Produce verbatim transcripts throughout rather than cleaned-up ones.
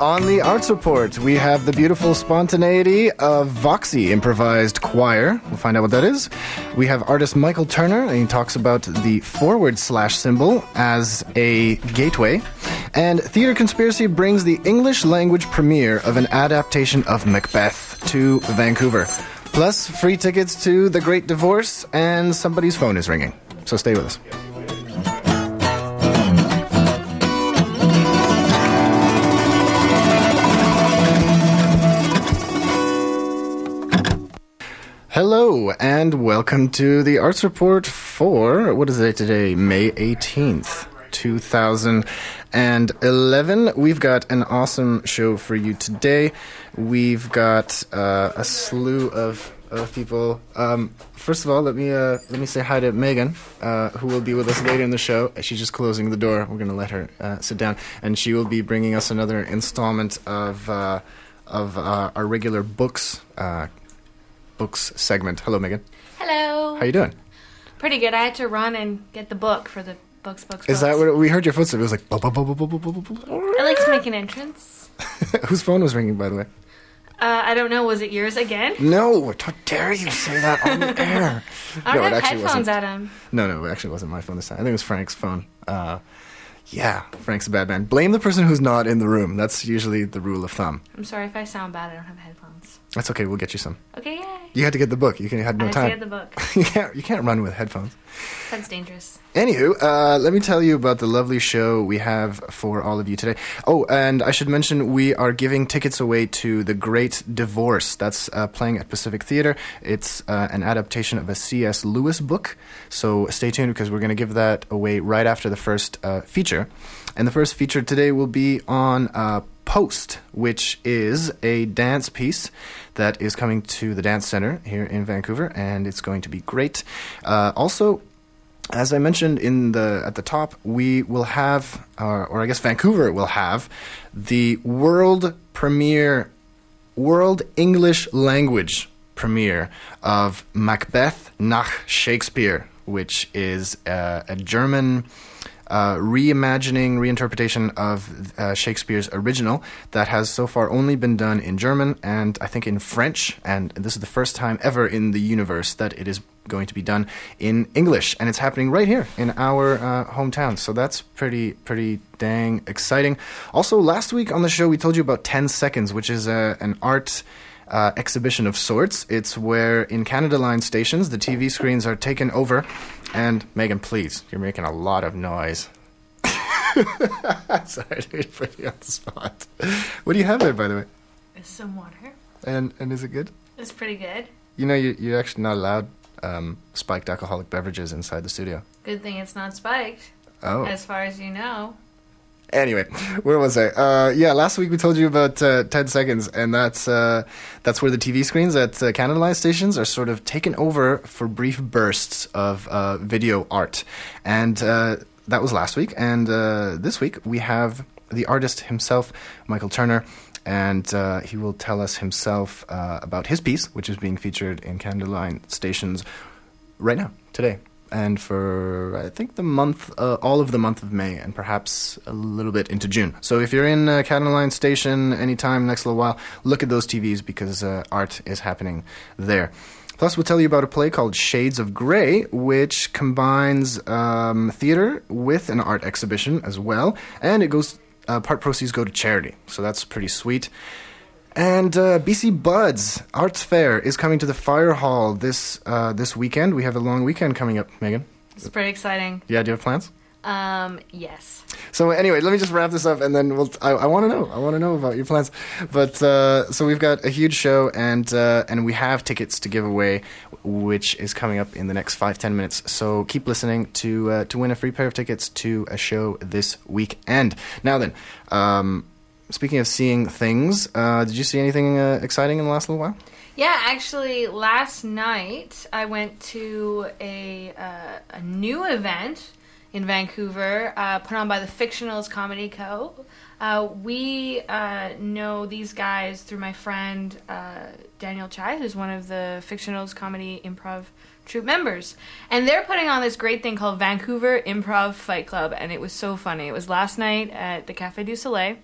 on the Arts Report, we have the beautiful spontaneity of Voxie Improvised Choir. We'll find out what that is. We have artist Michael Turner, and he talks about the forward slash symbol as a gateway. And Theatre Conspiracy brings the English language premiere of an adaptation of Macbeth to Vancouver. Plus, free tickets to The Great Divorce, and somebody's phone is ringing. So stay with us. Hello, and welcome to the Arts Report for, what is it today, May eighteenth, two thousand eleven. We've got an awesome show for you today. We've got uh, a slew of, of people. Um, first of all, let me uh, let me say hi to Megan, uh, who will be with us later in the show. She's just closing the door. We're going to let her uh, sit down, and she will be bringing us another installment of, uh, of uh, our regular books uh Books segment. Hello, Megan. Hello. How you doing? Pretty good. I had to run and get the book for the books, books, Is books. That what we heard your footstep? It was like... Blah, blah, blah, blah, blah, blah, blah. I like to make an entrance. Whose phone was ringing, by the way? Uh, I don't know. Was it yours again? No. How dare you say that on the air? I don't no, have headphones, wasn't. Adam. No, no. It actually wasn't my phone this time. I think it was Frank's phone. Uh, yeah. Frank's a bad man. Blame the person who's not in the room. That's usually the rule of thumb. I'm sorry if I sound bad. I don't have headphones. That's okay. We'll get you some. Okay, yeah. You had to get the book. You had no I had time. I had to get the book. you, can't, you can't run with headphones. That's dangerous. Anywho, uh, let me tell you about the lovely show we have for all of you today. Oh, and I should mention we are giving tickets away to The Great Divorce. That's uh, playing at Pacific Theater. It's uh, an adaptation of a C S. Lewis book. So stay tuned because we're going to give that away right after the first uh, feature. And the first feature today will be on uh, Post, which is a dance piece that is coming to the Dance Center here in Vancouver, and it's going to be great. Uh, also, as I mentioned in the at the top, we will have, uh, or I guess Vancouver will have, the world premiere, world English language premiere of Macbeth nach Shakespeare, which is uh, a German... Uh, reimagining, reinterpretation of uh, Shakespeare's original that has so far only been done in German and I think in French, and this is the first time ever in the universe that it is going to be done in English, and it's happening right here in our uh, hometown, so that's pretty pretty dang exciting. Also, last week on the show we told you about ten seconds, which is a, an art uh, exhibition of sorts. It's where in Canada Line stations the T V screens are taken over. And, Megan, please, you're making a lot of noise. Sorry to put you on the spot. What do you have there, by the way? It's some water. And and is it good? It's pretty good. You know, you, you're actually not allowed um, spiked alcoholic beverages inside the studio. Good thing it's not spiked. Oh. As far as you know. Anyway, where was I? Uh, yeah, last week we told you about uh, ten seconds, and that's uh, that's where the T V screens at uh, Canada Line stations are sort of taken over for brief bursts of uh, video art. And uh, that was last week, and uh, this week we have the artist himself, Michael Turner, and uh, he will tell us himself uh, about his piece, which is being featured in Canada Line stations right now, today. And for, I think, the month, uh, all of the month of May, and perhaps a little bit into June. So if you're in uh, Canada Line Station anytime, next little while, look at those T Vs because uh, art is happening there. Plus, we'll tell you about a play called Shades of Grey, which combines um, theater with an art exhibition as well. And it goes, uh, part proceeds go to charity, so that's pretty sweet. And uh, B C Buds Arts Fair is coming to the Firehall this uh, this weekend. We have a long weekend coming up, Megan. It's pretty exciting. Yeah, do you have plans? Um, yes. So anyway, let me just wrap this up, and then we'll. T- I, I want to know. I want to know about your plans. But uh, so we've got a huge show, and uh, and we have tickets to give away, which is coming up in the next five ten minutes. So keep listening to uh, to win a free pair of tickets to a show this weekend. Now then. Um, Speaking of seeing things, uh, did you see anything uh, exciting in the last little while? Yeah, actually, last night I went to a uh, a new event in Vancouver uh, put on by the Fictionals Comedy Co. Uh, we uh, know these guys through my friend uh, Daniel Chai, who's one of the Fictionals Comedy Improv troupe members, and they're putting on this great thing called Vancouver Improv Fight Club, and it was so funny. It was last night at the Café du Soleil.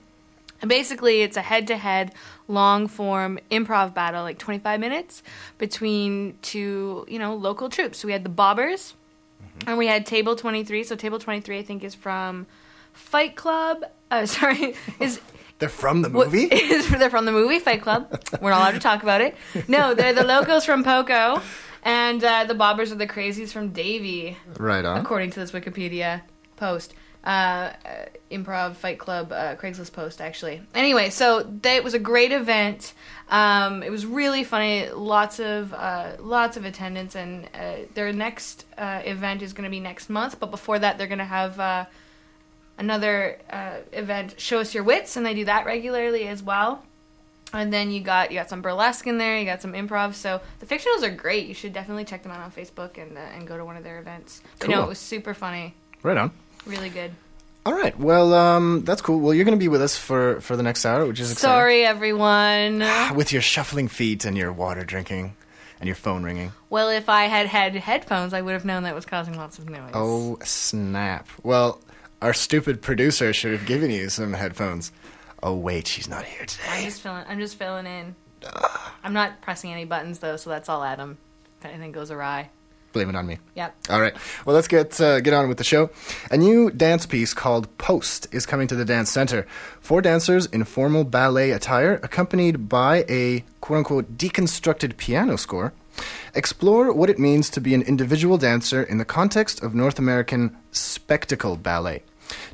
And basically, it's a head-to-head, long-form improv battle, like twenty-five minutes, between two, you know, local troupes. So we had the Bobbers, mm-hmm. and we had Table twenty-three. So Table twenty-three, I think, is from Fight Club. Uh, sorry, is... They're from the movie? They're from the movie, Fight Club. We're not allowed to talk about it. No, they're the locals from Poco, and uh, the Bobbers are the crazies from Davey. Right on. According to this Wikipedia post. Uh, improv, Fight Club, uh, Craigslist post, actually. Anyway, so they, it was a great event. Um, it was really funny. Lots of uh, lots of attendance, and uh, their next uh, event is going to be next month, but before that they're going to have... Uh, Another uh, event, Show Us Your Wits, and they do that regularly as well. And then you got you got some burlesque in there, you got some improv. So the fictionals are great. You should definitely check them out on Facebook and uh, and go to one of their events. Cool. You know, it was super funny. Right on. Really good. All right. Well, um, that's cool. Well, you're going to be with us for, for the next hour, which is exciting. Sorry, everyone. With your shuffling feet and your water drinking. And your phone ringing. Well, if I had had headphones, I would have known that was causing lots of noise. Oh, snap. Well... Our stupid producer should have given you some headphones. Oh, wait, she's not here today. I'm just filling, I'm just filling in. Ugh. I'm not pressing any buttons, though, so that's all Adam. If anything goes awry. Blame it on me. Yep. All right. Well, let's get uh, get on with the show. A new dance piece called Post is coming to the Dance Center. Four dancers in formal ballet attire, accompanied by a quote-unquote deconstructed piano score, explore what it means to be an individual dancer in the context of North American spectacle ballet.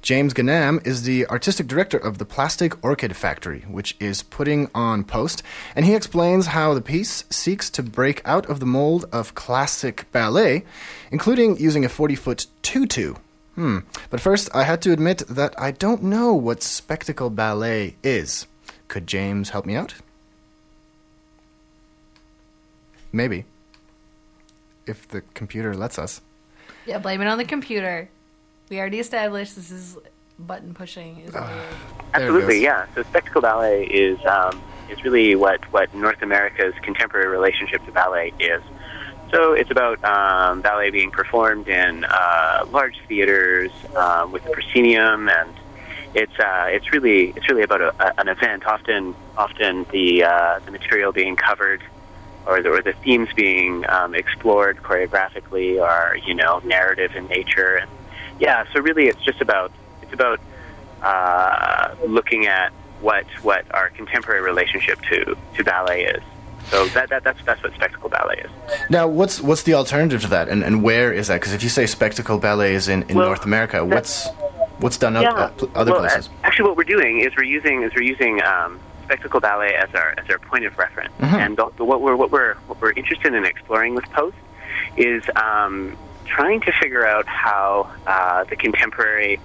James Gunnam is the artistic director of the Plastic Orchid Factory, which is putting on Post, and he explains how the piece seeks to break out of the mold of classic ballet, including using a forty-foot tutu. Hmm. But first, I had to admit that I don't know what spectacle ballet is. Could James help me out? Maybe. If the computer lets us. Yeah, blame it on the computer. We already established this is button pushing. Is uh, absolutely, yeah. So spectacle ballet is um, is really what, what North America's contemporary relationship to ballet is. So it's about um, ballet being performed in uh, large theaters um, with a proscenium, and it's uh, it's really it's really about a, a, an event. Often often the uh, the material being covered. Or the, or the themes being um, explored choreographically, are you know narrative in nature, and yeah. So really, it's just about it's about uh, looking at what what our contemporary relationship to, to ballet is. So that, that that's that's what spectacle ballet is. Now, what's what's the alternative to that, and, and where is that? Because if you say spectacle ballet is in, in well, North America, what's what's done yeah. up, uh, other well, places? Actually, what we're doing is we're using is we're using. Um, spectacle ballet as our as our point of reference, mm-hmm. and the, the, what we're what we're what we're interested in exploring with Post is um, trying to figure out how uh, the contemporary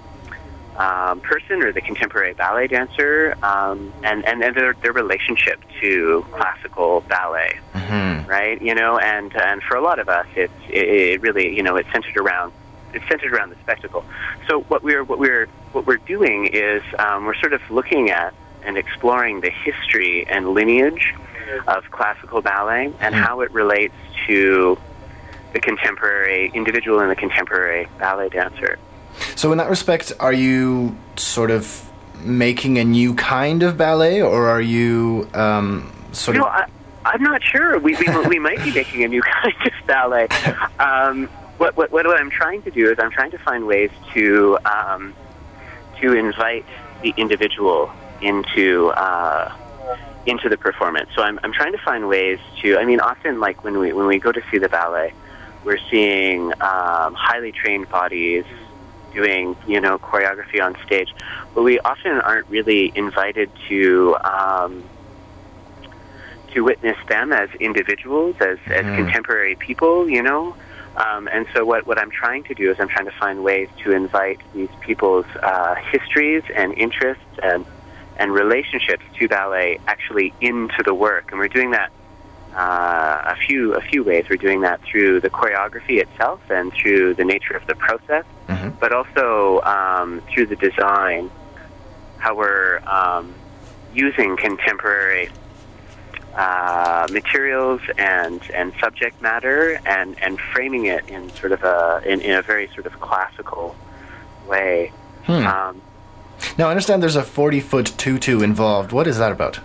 um, person or the contemporary ballet dancer um, and, and and their their relationship to classical ballet, mm-hmm. right? You know, and and for a lot of us, it's it, it really you know it's centered around it's centered around the spectacle. So what we're what we're what we're doing is um, we're sort of looking at and exploring the history and lineage of classical ballet and how it relates to the contemporary individual and the contemporary ballet dancer. So in that respect, are you sort of making a new kind of ballet, or are you um, sort you know, of... I, I'm not sure. We, we, we might be making a new kind of ballet. Um, what, what, what I'm trying to do is I'm trying to find ways to um, to invite the individual into uh, into the performance. So I'm I'm trying to find ways to. I mean, often like when we when we go to see the ballet, we're seeing um, highly trained bodies doing you know choreography on stage, but we often aren't really invited to um, to witness them as individuals, as mm. as contemporary people, you know. Um, and so what, what I'm trying to do is I'm trying to find ways to invite these people's uh, histories and interests and and relationships to ballet actually into the work, and we're doing that uh, a few a few ways. We're doing that through the choreography itself and through the nature of the process, mm-hmm. but also um, through the design, how we're um, using contemporary uh, materials and and subject matter, and, and framing it in sort of a in, in a very sort of classical way. Hmm. Um, Now, I understand there's a forty-foot tutu involved. What is that about?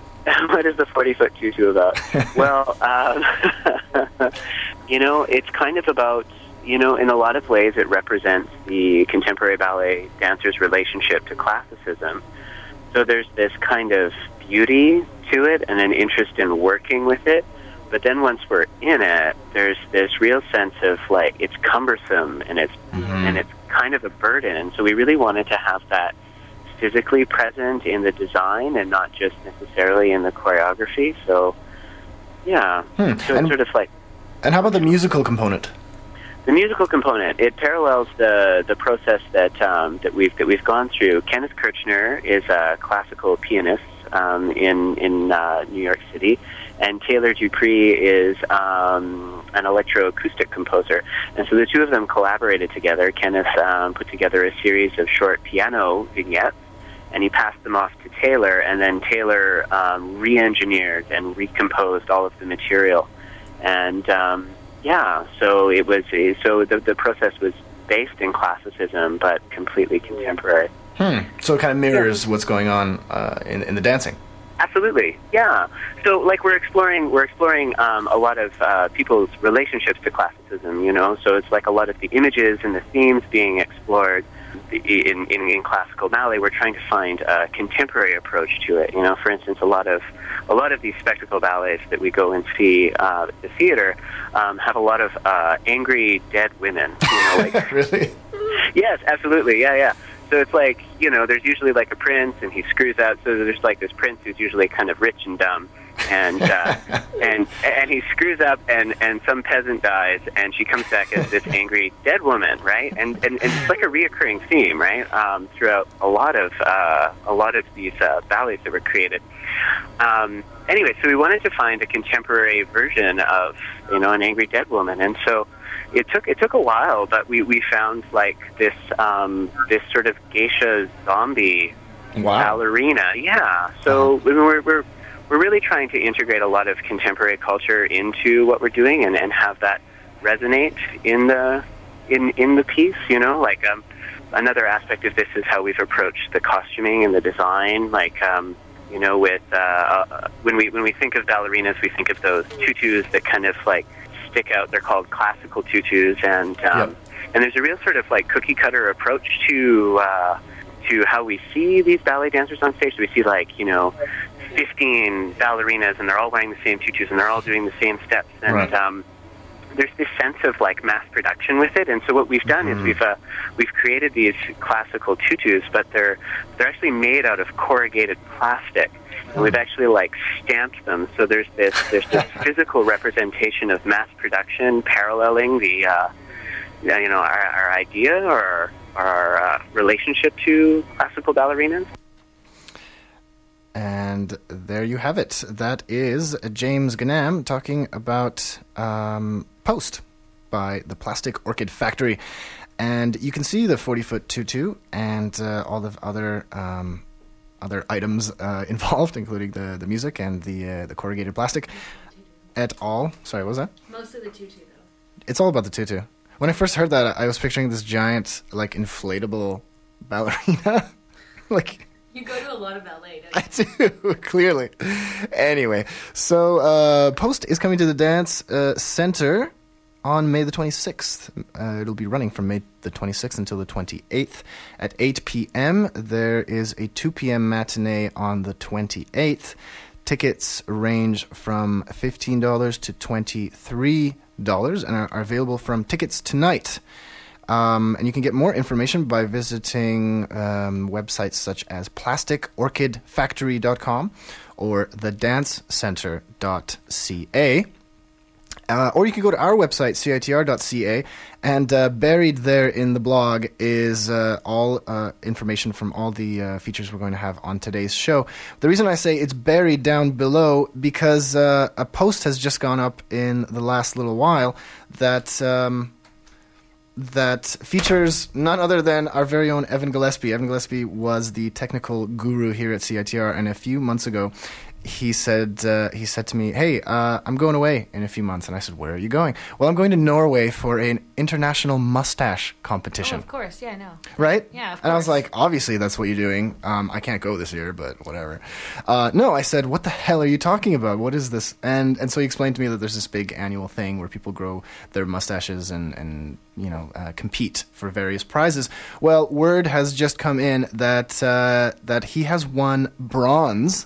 What is the forty-foot tutu about? Well, um, you know, it's kind of about, you know, in a lot of ways it represents the contemporary ballet dancer's relationship to classicism. So there's this kind of beauty to it and an interest in working with it. But then once we're in it, there's this real sense of, like, it's cumbersome and it's mm-hmm. and it's kind of a burden. So we really wanted to have that physically present in the design and not just necessarily in the choreography. So, yeah. Hmm. So it's and, sort of like... And how about the musical component? The musical component, it parallels the the process that um, that we've that we've gone through. Kenneth Kirchner is a classical pianist um, in in uh, New York City, and Taylor Dupree is um, an electroacoustic composer. And so the two of them collaborated together. Kenneth um, put together a series of short piano vignettes, and he passed them off to Taylor. And then Taylor um, re-engineered and recomposed all of the material, and. Um, Yeah, so it was. So the the process was based in classicism, but completely contemporary. Hmm. So it kind of mirrors yeah. what's going on uh, in in the dancing. Absolutely. Yeah. So like we're exploring we're exploring um, a lot of uh, people's relationships to classicism. You know, so it's like a lot of the images and the themes being explored in in, in classical ballet. We're trying to find a contemporary approach to it. You know, for instance, a lot of A lot of these spectacle ballets that we go and see uh, at the theater um, have a lot of uh, angry dead women. You know, like, really? Yes, absolutely. Yeah, yeah. So it's like, you know, there's usually like a prince and he screws out. So there's like this prince who's usually kind of rich and dumb. And uh, and and he screws up, and, and some peasant dies, and she comes back as this angry dead woman, right? And and, and it's like a reoccurring theme, right, um, throughout a lot of uh, a lot of these uh, ballets that were created. Um, anyway, so we wanted to find a contemporary version of, you know, an angry dead woman, and so it took it took a while, but we, we found like this um, this sort of geisha zombie wow. ballerina, yeah. So we're we're We're really trying to integrate a lot of contemporary culture into what we're doing, and, and have that resonate in the in in the piece. You know, like um, another aspect of this is how we've approached the costuming and the design. Like um, you know, with uh, uh, when we when we think of ballerinas, we think of those tutus that kind of like stick out. They're called classical tutus, and um, yep. and there's a real sort of like cookie cutter approach to uh, to how we see these ballet dancers on stage. So we see like you know. fifteen ballerinas, and they're all wearing the same tutus, and they're all doing the same steps. And right. um, there's this sense of like mass production with it. And so what we've done mm-hmm. is we've uh, we've created these classical tutus, but they're they're actually made out of corrugated plastic, mm. and we've actually like stamped them. So there's this there's this physical representation of mass production, paralleling the uh, you know our, our idea or our uh, relationship to classical ballerinas. And there you have it. That is James Gunnam talking about um, Post by the Plastic Orchid Factory. And you can see the forty-foot tutu and uh, all the other um, other items uh, involved, including the, the music and the uh, the corrugated plastic at all. Sorry, what was that? Most of the tutu, though. It's all about the tutu. When I first heard that, I was picturing this giant, like, inflatable ballerina. like... You go to a lot of ballet, don't you? I do, clearly. Anyway, so uh, Post is coming to the Dance uh, Center on May the twenty-sixth. Uh, it'll be running from May the twenty-sixth until the twenty-eighth at eight p.m. There is a two p.m. matinee on the twenty-eighth. Tickets range from fifteen dollars to twenty-three dollars and are, are available from Tickets Tonight. Um, and you can get more information by visiting um, websites such as plastic orchid factory dot com or the dance center dot c a. Uh, or you can go to our website, C I T R dot c a, and uh, buried there in the blog is uh, all uh, information from all the uh, features we're going to have on today's show. The reason I say it's buried down below because uh, a post has just gone up in the last little while that... Um, that features none other than our very own Evan Gillespie. Evan Gillespie was the technical guru here at C I T R, and a few months ago he said uh, he said to me, hey, uh, I'm going away in a few months. And I said, where are you going? Well, I'm going to Norway for an international mustache competition. Oh, of course. Yeah, I know. Right? Yeah, of course. And I was like, obviously that's what you're doing. Um, I can't go this year, but whatever. Uh, no, I said, what the hell are you talking about? What is this? And and so he explained to me that there's this big annual thing where people grow their mustaches and, and you know, uh, compete for various prizes. Well, word has just come in that uh, that he has won bronze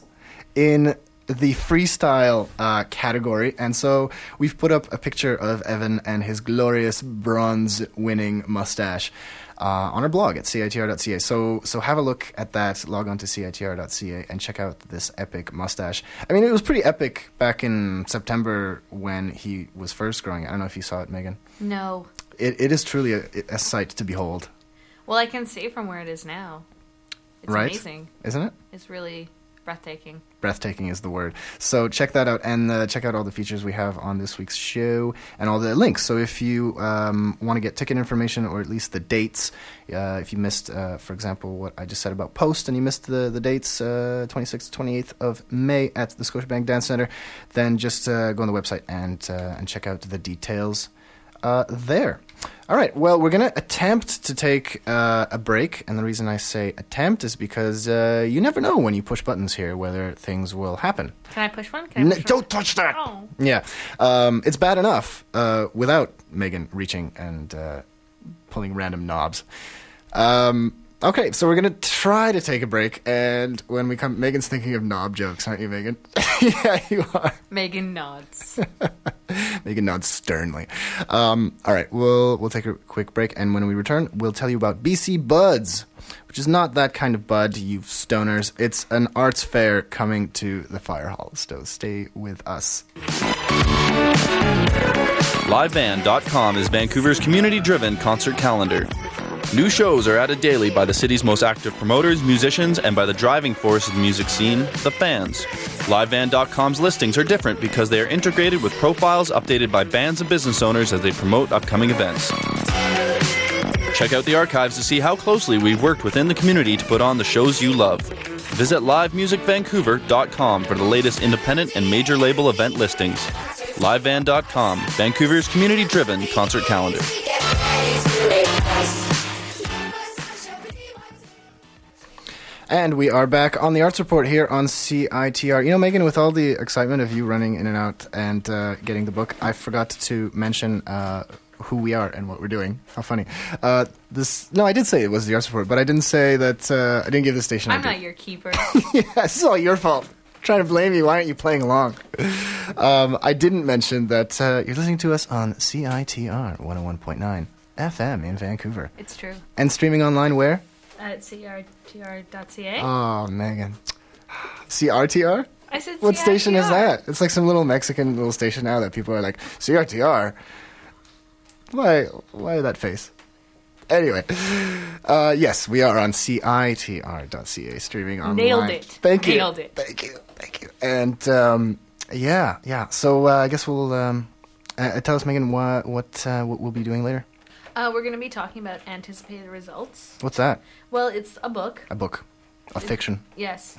in the freestyle uh, category, and so we've put up a picture of Evan and his glorious bronze-winning mustache uh, on our blog at C I T R dot C A. So, so have a look at that. Log on to C I T R dot C A and check out this epic mustache. I mean, it was pretty epic back in September when he was first growing it. I don't know if you saw it, Megan. No. It it is truly a, a sight to behold. Well, I can see from where it is now. It's right? Amazing, isn't it? It's really breathtaking. Breathtaking is the word. So check that out, and uh, check out all the features we have on this week's show and all the links. So if you um, want to get ticket information, or at least the dates, uh, if you missed, uh, for example, what I just said about Post, and you missed the, the dates, uh, twenty-sixth to twenty-eighth of May at the Scotiabank Dance Center, then just uh, go on the website and, uh, and check out the details uh, there. All right, well, we're going to attempt to take uh, a break, and the reason I say attempt is because uh, you never know when you push buttons here whether things will happen. Can I push one? Can I push no, one? Don't touch that! Oh. Yeah. Um, it's bad enough uh, without Megan reaching and uh, pulling random knobs. Um, okay, so we're going to try to take a break, and when we come... Megan's thinking of knob jokes, aren't you, Megan? Yeah, you are. Megan nods. Megan nods sternly. Um, all right, we'll we'll take a quick break, and when we return, we'll tell you about B C Buds, which is not that kind of bud, you stoners. It's an arts fair coming to the Firehall, so stay with us. live van dot com is Vancouver's community-driven concert calendar. New shows are added daily by the city's most active promoters, musicians, and by the driving force of the music scene, the fans. live van dot com's listings are different because they are integrated with profiles updated by bands and business owners as they promote upcoming events. Check out the archives to see how closely we've worked within the community to put on the shows you love. Visit live music vancouver dot com for the latest independent and major label event listings. live van dot com, Vancouver's community-driven concert calendar. And we are back on the Arts Report here on C I T R. You know, Megan, with all the excitement of you running in and out and uh, getting the book, I forgot to mention uh, who we are and what we're doing. How funny. Uh, this No, I did say it was the Arts Report, but I didn't say that... Uh, I didn't give the station... I'm not your keeper. Yeah, this is all your fault. I'm trying to blame you. Why aren't you playing along? um, I didn't mention that uh, you're listening to us on C I T R one oh one point nine F M in Vancouver. It's true. And streaming online where? At C R T R dot C A. Oh, Megan. C R T R? I said C R T R. What station is that? It's like some little Mexican little station now that people are like, C R T R? Why, why that face? Anyway. Uh, yes, we are on C I T R dot C A, streaming online. Nailed it. Thank you. Nailed it. Thank you. Thank you. And, um, yeah, yeah. So uh, I guess we'll... Um, uh, tell us, Megan, what, what, uh, what we'll be doing later. Uh, we're going to be talking about anticipated results. What's that? Well, it's a book. A book. A it, fiction. Yes.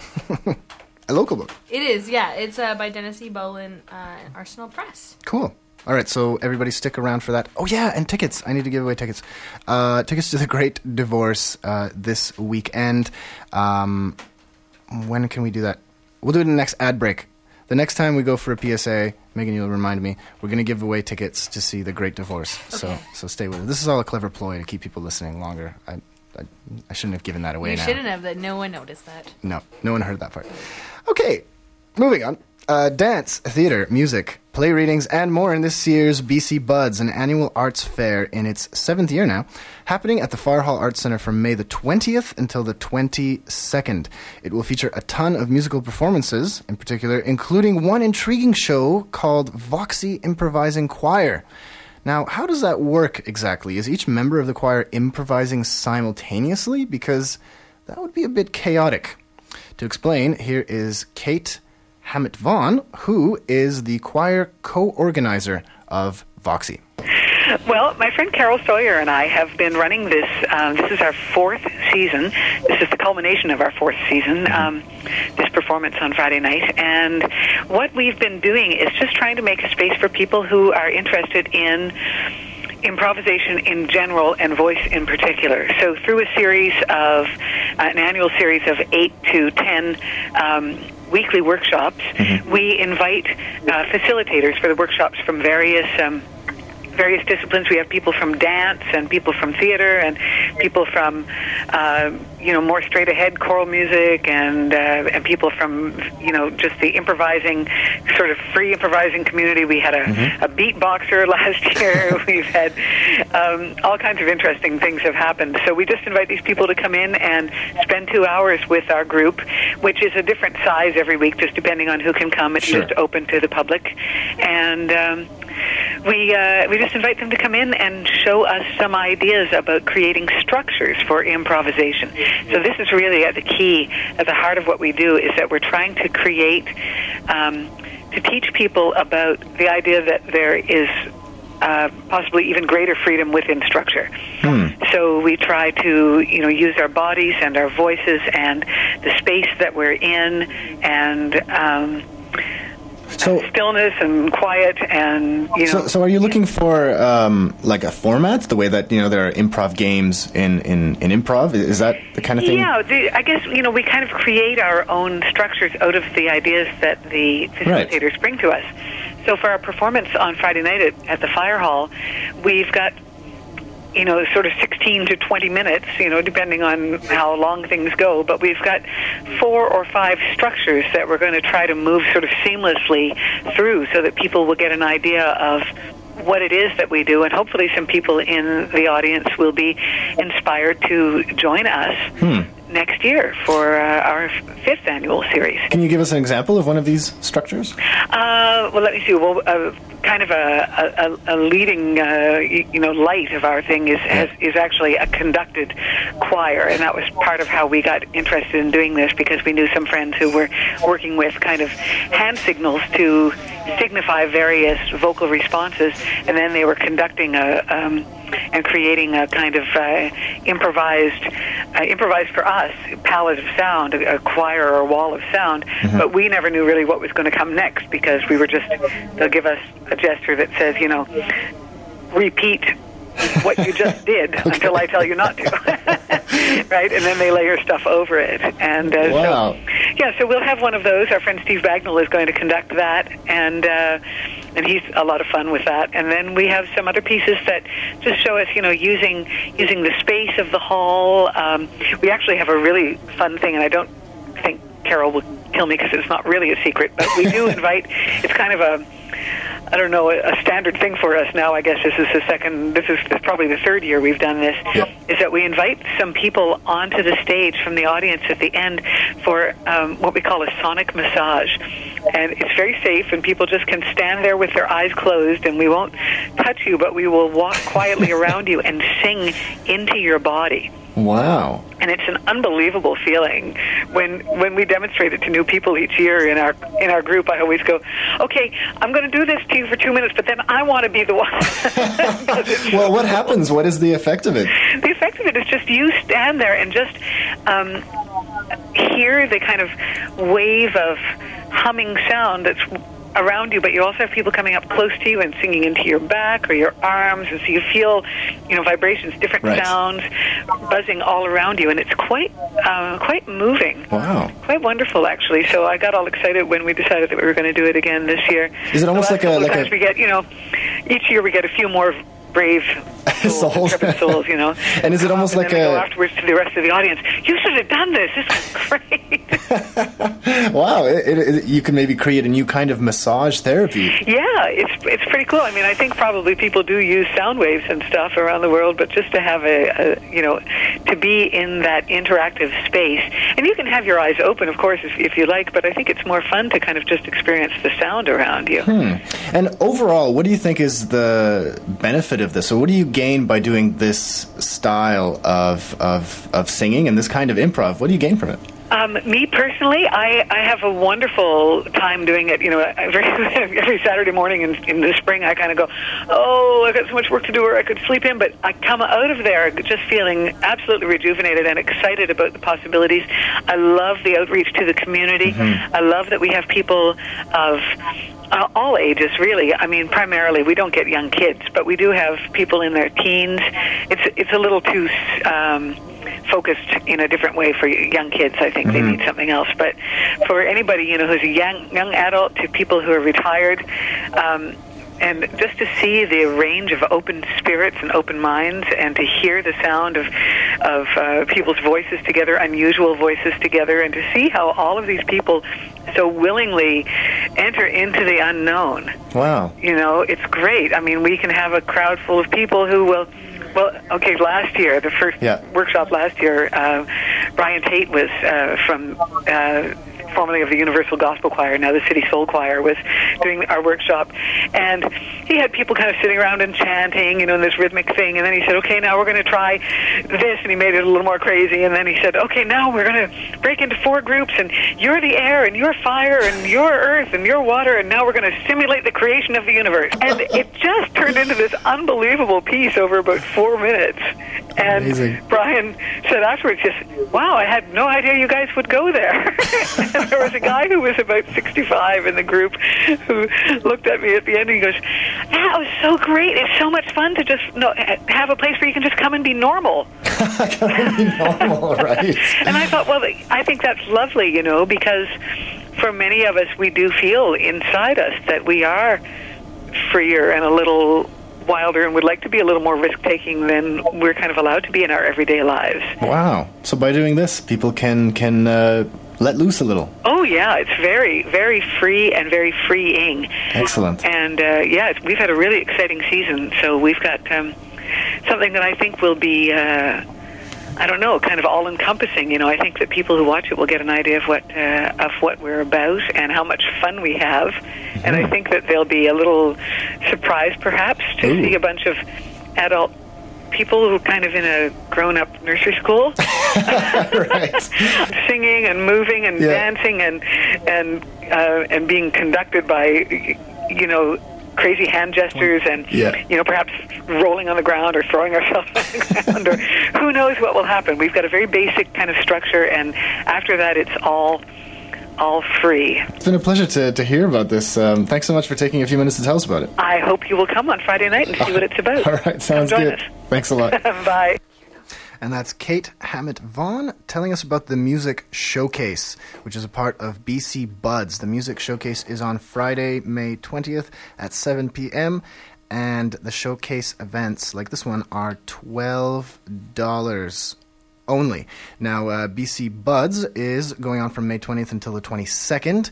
A local book. It is, yeah. It's uh, by Dennis E. Bolen uh, and Arsenal Press. Cool. All right, so everybody stick around for that. Oh, yeah, and tickets. I need to give away tickets. Uh, tickets to The Great Divorce uh, this weekend. Um, when can we do that? We'll do it in the next ad break. The next time we go for a P S A, Megan, you'll remind me, we're going to give away tickets to see The Great Divorce. Okay. So so stay with us. This is all a clever ploy to keep people listening longer. I I, I shouldn't have given that away you now. You shouldn't have. That. No one noticed that. No. No one heard that part. Okay. Moving on. Uh, dance, theater, music, play readings, and more in this year's B C Buds, an annual arts fair in its seventh year now, happening at the Firehall Arts Center from May the twentieth until the twenty-second. It will feature a ton of musical performances, in particular, including one intriguing show called Voxie Improvising Choir. Now, how does that work exactly? Is each member of the choir improvising simultaneously? Because that would be a bit chaotic. To explain, here is Kate Hammett-Vaughan, who is the choir co-organizer of Voxie. Well, my friend Carol Sawyer and I have been running this. Um, this is our fourth season. This is the culmination of our fourth season, um, this performance on Friday night. And what we've been doing is just trying to make a space for people who are interested in improvisation in general and voice in particular. So through a series of, uh, an annual series of eight to ten um weekly workshops, mm-hmm. we invite uh, facilitators for the workshops from various um, various disciplines. We have people from dance and people from theater and people from uh, you know more straight ahead choral music and uh, and people from you know just the improvising sort of free improvising community. We had a, mm-hmm. a beatboxer last year. We've had um, all kinds of interesting things have happened. So we just invite these people to come in and spend two hours with our group, which is a different size every week, just depending on who can come. It's sure. just open to the public, and um, we uh, we. Just invite them to come in and show us some ideas about creating structures for improvisation. So this is really at the key, at the heart of what we do, is that we're trying to create, um, to teach people about the idea that there is uh, possibly even greater freedom within structure. Hmm. So we try to, you know, use our bodies and our voices and the space that we're in and um So and stillness and quiet and you know. So, so are you looking for um, like a format, the way that you know there are improv games in, in, in improv? Is that the kind of thing? Yeah, the, I guess you know we kind of create our own structures out of the ideas that the facilitators right. bring to us. So for our performance on Friday night at, at the Fire Hall, we've got. You know, sort of sixteen to twenty minutes, you know, depending on how long things go. But we've got four or five structures that we're going to try to move sort of seamlessly through so that people will get an idea of what it is that we do, and hopefully some people in the audience will be inspired to join us hmm. next year for uh, our fifth annual series. Can you give us an example of one of these structures? Uh, well, let me see. Well, uh, kind of a, a, a leading, uh, you know, light of our thing is has, is actually a conducted choir, and that was part of how we got interested in doing this, because we knew some friends who were working with kind of hand signals to signify various vocal responses, and then they were conducting a um, and creating a kind of uh, improvised, uh, improvised for us, palette of sound, a, a choir or a wall of sound, mm-hmm. but we never knew really what was going to come next, because we were just, they'll give us a gesture that says, you know, repeat what you just did okay. until I tell you not to. Right? And then they layer stuff over it. And uh, wow. so, yeah, so we'll have one of those. Our friend Steve Bagnall is going to conduct that, and uh, and he's a lot of fun with that. And then we have some other pieces that just show us, you know, using using the space of the hall. Um, we actually have a really fun thing, and I don't think Carol will kill me because it's not really a secret, but we do invite, it's kind of a, I don't know, a standard thing for us now, I guess this is the second, this is probably the third year we've done this, yep. is that we invite some people onto the stage from the audience at the end for um, what we call a sonic massage. And it's very safe, and people just can stand there with their eyes closed, and we won't touch you, but we will walk quietly around you and sing into your body. Wow. And it's an unbelievable feeling. When when we demonstrate it to new people each year in our in our group, I always go, okay, I'm going to do this to you for two minutes, but then I want to be the one. Well, what happens? What is the effect of it? The effect of it is just you stand there and just um, hear the kind of wave of humming sound that's around you, but you also have people coming up close to you and singing into your back or your arms, and so you feel, you know, vibrations, different right. sounds buzzing all around you, and it's quite uh, quite moving. Wow. Quite wonderful, actually. So I got all excited when we decided that we were going to do it again this year. Is it almost like a... like a... we get, you know, each year we get a few more brave souls, intrepid souls, you know. And is it almost like a... go afterwards to the rest of the audience, you should have done this. This is great. Wow. It, it, it, you can maybe create a new kind of massage therapy. Yeah, it's it's pretty cool. I mean, I think probably people do use sound waves and stuff around the world, but just to have a, a you know, to be in that interactive space. And you can have your eyes open, of course, if, if you like, but I think it's more fun to kind of just experience the sound around you. Hmm. And overall, what do you think is the benefit of this? So what do you gain by doing this style of, of of singing and this kind of improv? What do you gain from it? Um, me personally, I, I have a wonderful time doing it. You know, every, every Saturday morning in, in the spring, I kind of go, oh, I've got so much work to do, or I could sleep in. But I come out of there just feeling absolutely rejuvenated and excited about the possibilities. I love the outreach to the community. Mm-hmm. I love that we have people of uh, all ages, really. I mean, primarily, we don't get young kids, but we do have people in their teens. It's, it's a little too... Um, focused in a different way for young kids. I think mm-hmm. they need something else. But for anybody, you know, who's a young young adult to people who are retired, um, and just to see the range of open spirits and open minds, and to hear the sound of of uh, people's voices together, unusual voices together, and to see how all of these people so willingly enter into the unknown. Wow. You know, it's great. I mean, we can have a crowd full of people who will... Well, okay, last year, the first yeah. workshop last year, uh, Brian Tate was uh, from, uh, formerly of the Universal Gospel Choir, now the City Soul Choir, was doing our workshop. And he had people kind of sitting around and chanting, you know, in this rhythmic thing. And then he said, okay, now we're going to try this. And he made it a little more crazy. And then he said, okay, now we're going to break into four groups. And you're the air, and you're fire, and you're earth, and you're water. And now we're going to simulate the creation of the universe. And it just turned into this unbelievable piece over about four minutes. And amazing. Brian said afterwards, just, wow, I had no idea you guys would go there. And there was a guy who was about sixty-five in the group who looked at me at the end and he goes, that was so great. It's so much fun to just no, have a place where you can just come and be normal. Come and be normal, right. And I thought, well, I think that's lovely, you know, because for many of us, we do feel inside us that we are freer and a little wilder and would like to be a little more risk-taking than we're kind of allowed to be in our everyday lives. Wow. So by doing this, people can... can uh let loose a little. Oh, yeah. It's very, very free and very freeing. Excellent. And, uh, yeah, it's, we've had a really exciting season. So we've got um, something that I think will be, uh, I don't know, kind of all-encompassing. You know, I think that people who watch it will get an idea of what uh, of what we're about and how much fun we have. Mm-hmm. And I think that there'll be a little surprise, perhaps, to Ooh. see a bunch of adult people who are kind of in a grown-up nursery school, right. singing and moving and yeah. dancing and and uh, and being conducted by, you know, crazy hand gestures and yeah. you know, perhaps rolling on the ground or throwing ourselves on the ground or who knows what will happen. We've got a very basic kind of structure, and after that, it's all. all free. It's been a pleasure to, to hear about this. Um, thanks so much for taking a few minutes to tell us about it. I hope you will come on Friday night and see what it's about. All right, sounds good. Us. Thanks a lot. Bye. And that's Kate Hammett-Vaughan telling us about the Music Showcase, which is a part of B C Buds. The Music Showcase is on Friday, May twentieth at seven p.m., and the showcase events like this one are twelve dollars only. Now, uh, B C Buds is going on from May twentieth until the twenty-second,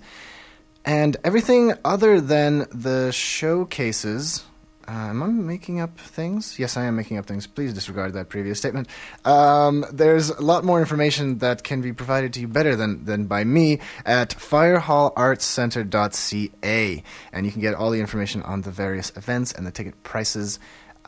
and everything other than the showcases... Uh, am I making up things? Yes, I am making up things. Please disregard that previous statement. Um, there's a lot more information that can be provided to you better than, than by me at firehall arts center dot c a, and you can get all the information on the various events and the ticket prices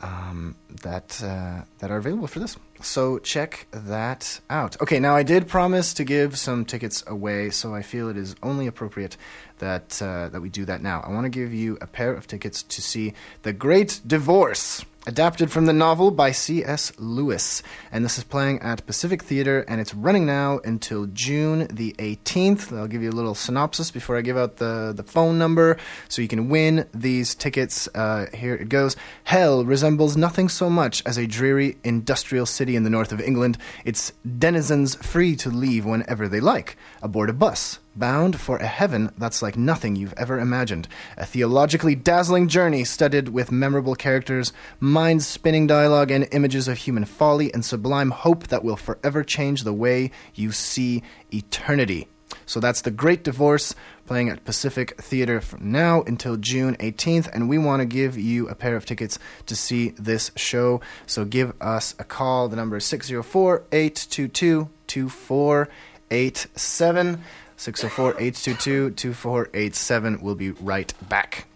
Um, that uh, that are available for this. So check that out. Okay, now I did promise to give some tickets away, so I feel it is only appropriate that uh, that we do that now. I want to give you a pair of tickets to see The Great Divorce, adapted from the novel by C S. Lewis. And this is playing at Pacific Theater, and it's running now until June the eighteenth. I'll give you a little synopsis before I give out the, the phone number, so you can win these tickets. Uh, here it goes. Hell resembles nothing so much as a dreary industrial city in the north of England, its denizens free to leave whenever they like, aboard a bus, bound for a heaven that's like nothing you've ever imagined. A theologically dazzling journey studded with memorable characters, mind-spinning dialogue, and images of human folly and sublime hope that will forever change the way you see eternity. So that's The Great Divorce, playing at Pacific Theater from now until June eighteenth, and we want to give you a pair of tickets to see this show. So give us a call. The number is six oh four, eight two two, two four eight seven. six oh four, eight two two, two four eight seven. We'll be right back.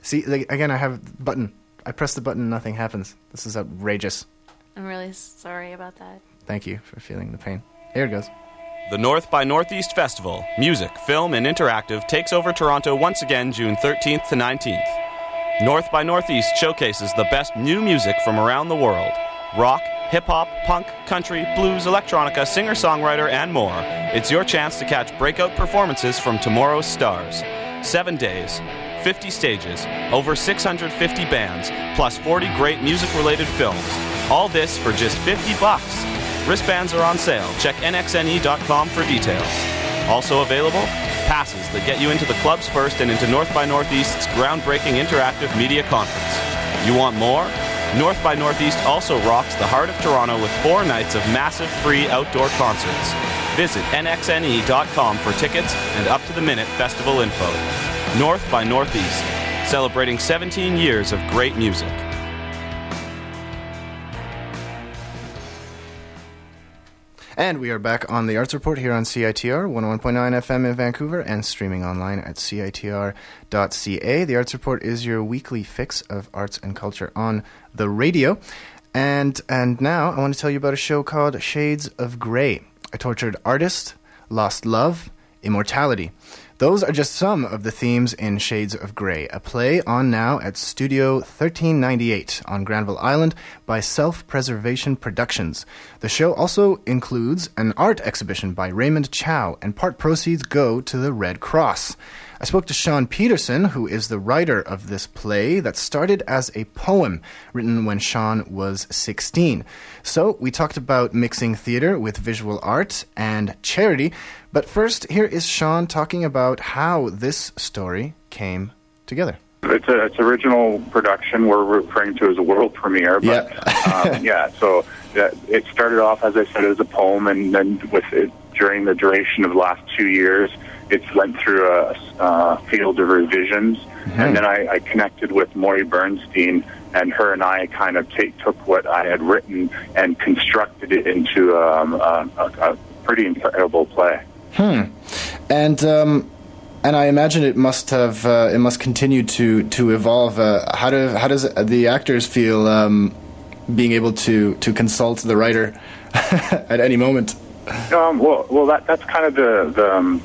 See, again, I have the button. I press the button, nothing happens. This is outrageous. I'm really sorry about that. Thank you for feeling the pain. Here it goes. The North by Northeast Festival, music, film, and interactive, takes over Toronto once again June thirteenth to nineteenth. North by Northeast showcases the best new music from around the world. Rock, hip-hop, punk, country, blues, electronica, singer-songwriter, and more. It's your chance to catch breakout performances from tomorrow's stars. Seven days, fifty stages, over six hundred fifty bands, plus forty great music-related films. All this for just fifty bucks. Wristbands are on sale. Check n x n e dot com for details. Also available, passes that get you into the clubs first and into North by Northeast's groundbreaking interactive media conference. You want more? North by Northeast also rocks the heart of Toronto with four nights of massive free outdoor concerts. Visit n x n e dot com for tickets and up-to-the-minute festival info. North by Northeast, celebrating seventeen years of great music. And we are back on the Arts Report here on C I T R, one oh one point nine F M in Vancouver and streaming online at C I T R dot C A. The Arts Report is your weekly fix of arts and culture on the radio. And and now I want to tell you about a show called Shades of Grey, A Tortured Artist, Lost Love, Immortality. Those are just some of the themes in Shades of Grey, a play on now at Studio thirteen ninety-eight on Granville Island by Self-Preservation Productions. The show also includes an art exhibition by Raymond Chow, and part proceeds go to the Red Cross. I spoke to Sean Peterson, who is the writer of this play that started as a poem written when Sean was sixteen. So we talked about mixing theater with visual art and charity. But first, here is Sean talking about how this story came together. It's a, it's original production we're referring to as a world premiere. But, yeah. um, yeah, so that, it started off, as I said, as a poem, and then with it, during the duration of the last two years, it went through a, a field of revisions. Mm-hmm. And then I, I connected with Maury Bernstein, and her and I kind of take, took what I had written and constructed it into um, a, a, a pretty incredible play. Hmm. And um, and I imagine it must have uh, it must continue to to evolve. Uh, how do how does the actors feel um, being able to, to consult the writer at any moment? Um, well, well, that that's kind of the the, um,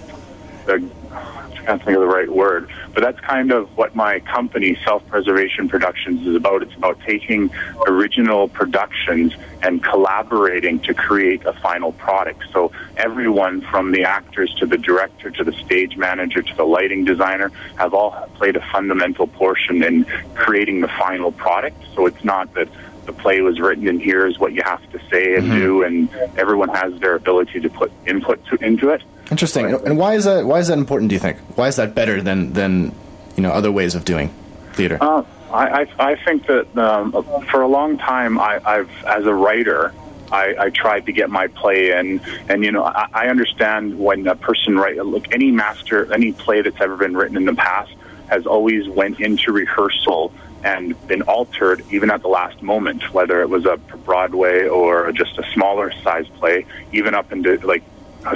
the I can't think of the right word, but that's kind of what my company, Self-Preservation Productions, is about. It's about taking original productions and collaborating to create a final product. So everyone from the actors to the director to the stage manager to the lighting designer have all played a fundamental portion in creating the final product. So it's not that the play was written and here is what you have to say and mm-hmm. do, and everyone has their ability to put input to, into it. Interesting. But, and why is that? Why is that important? Do you think? Why is that better than than you know other ways of doing theater? Uh, I, I I think that um, for a long time I, I've as a writer. I, I tried to get my play in, and you know, I, I understand when a person writes. Look, any master, any play that's ever been written in the past has always went into rehearsal and been altered even at the last moment, whether it was a Broadway or just a smaller size play, even up into like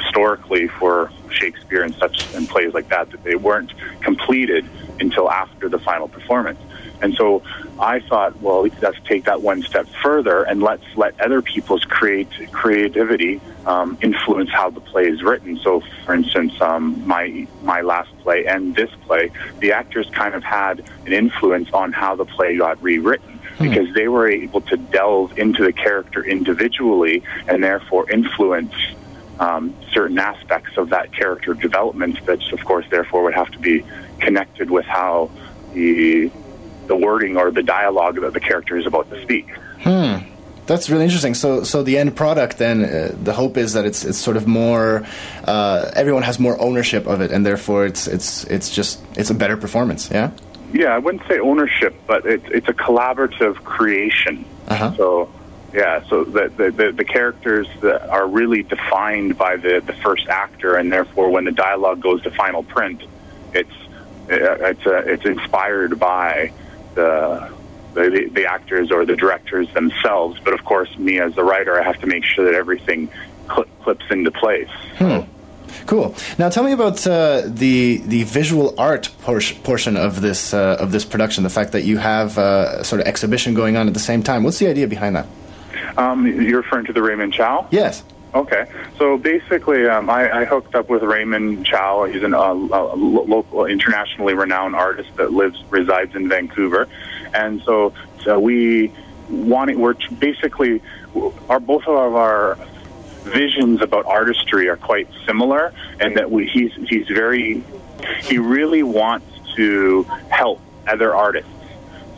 historically for Shakespeare and such and plays like that, that they weren't completed until after the final performance. And so I thought, well, let's take that one step further and let's let other people's create creativity um, influence how the play is written. So, for instance, um, my my last play and this play, the actors kind of had an influence on how the play got rewritten hmm. because they were able to delve into the character individually and therefore influence um, certain aspects of that character development that, of course, therefore would have to be connected with how the... the wording or the dialogue that the character is about to speak. Hmm. That's really interesting. So so the end product then, uh, the hope is that it's it's sort of more, uh, everyone has more ownership of it, and therefore it's it's it's just, it's a better performance, yeah? Yeah, I wouldn't say ownership, but it, it's a collaborative creation. Uh-huh. So, yeah, so the, the, the, the characters that are really defined by the, the first actor, and therefore when the dialogue goes to final print, it's it's a, it's inspired by The, the the actors or the directors themselves, but of course, me as the writer, I have to make sure that everything cl- clips into place. Hmm. Cool. Now, tell me about uh, the the visual art por- portion of this uh, of this production. The fact that you have uh, a sort of exhibition going on at the same time. What's the idea behind that? Um, you're referring to the Raymond Chow? Yes. Okay, so basically, um, I, I hooked up with Raymond Chow. He's an, uh, a local, internationally renowned artist that lives resides in Vancouver, and so, so we wanted. We're basically, our both of our visions about artistry are quite similar, and that we, he's he's very, he really wants to help other artists.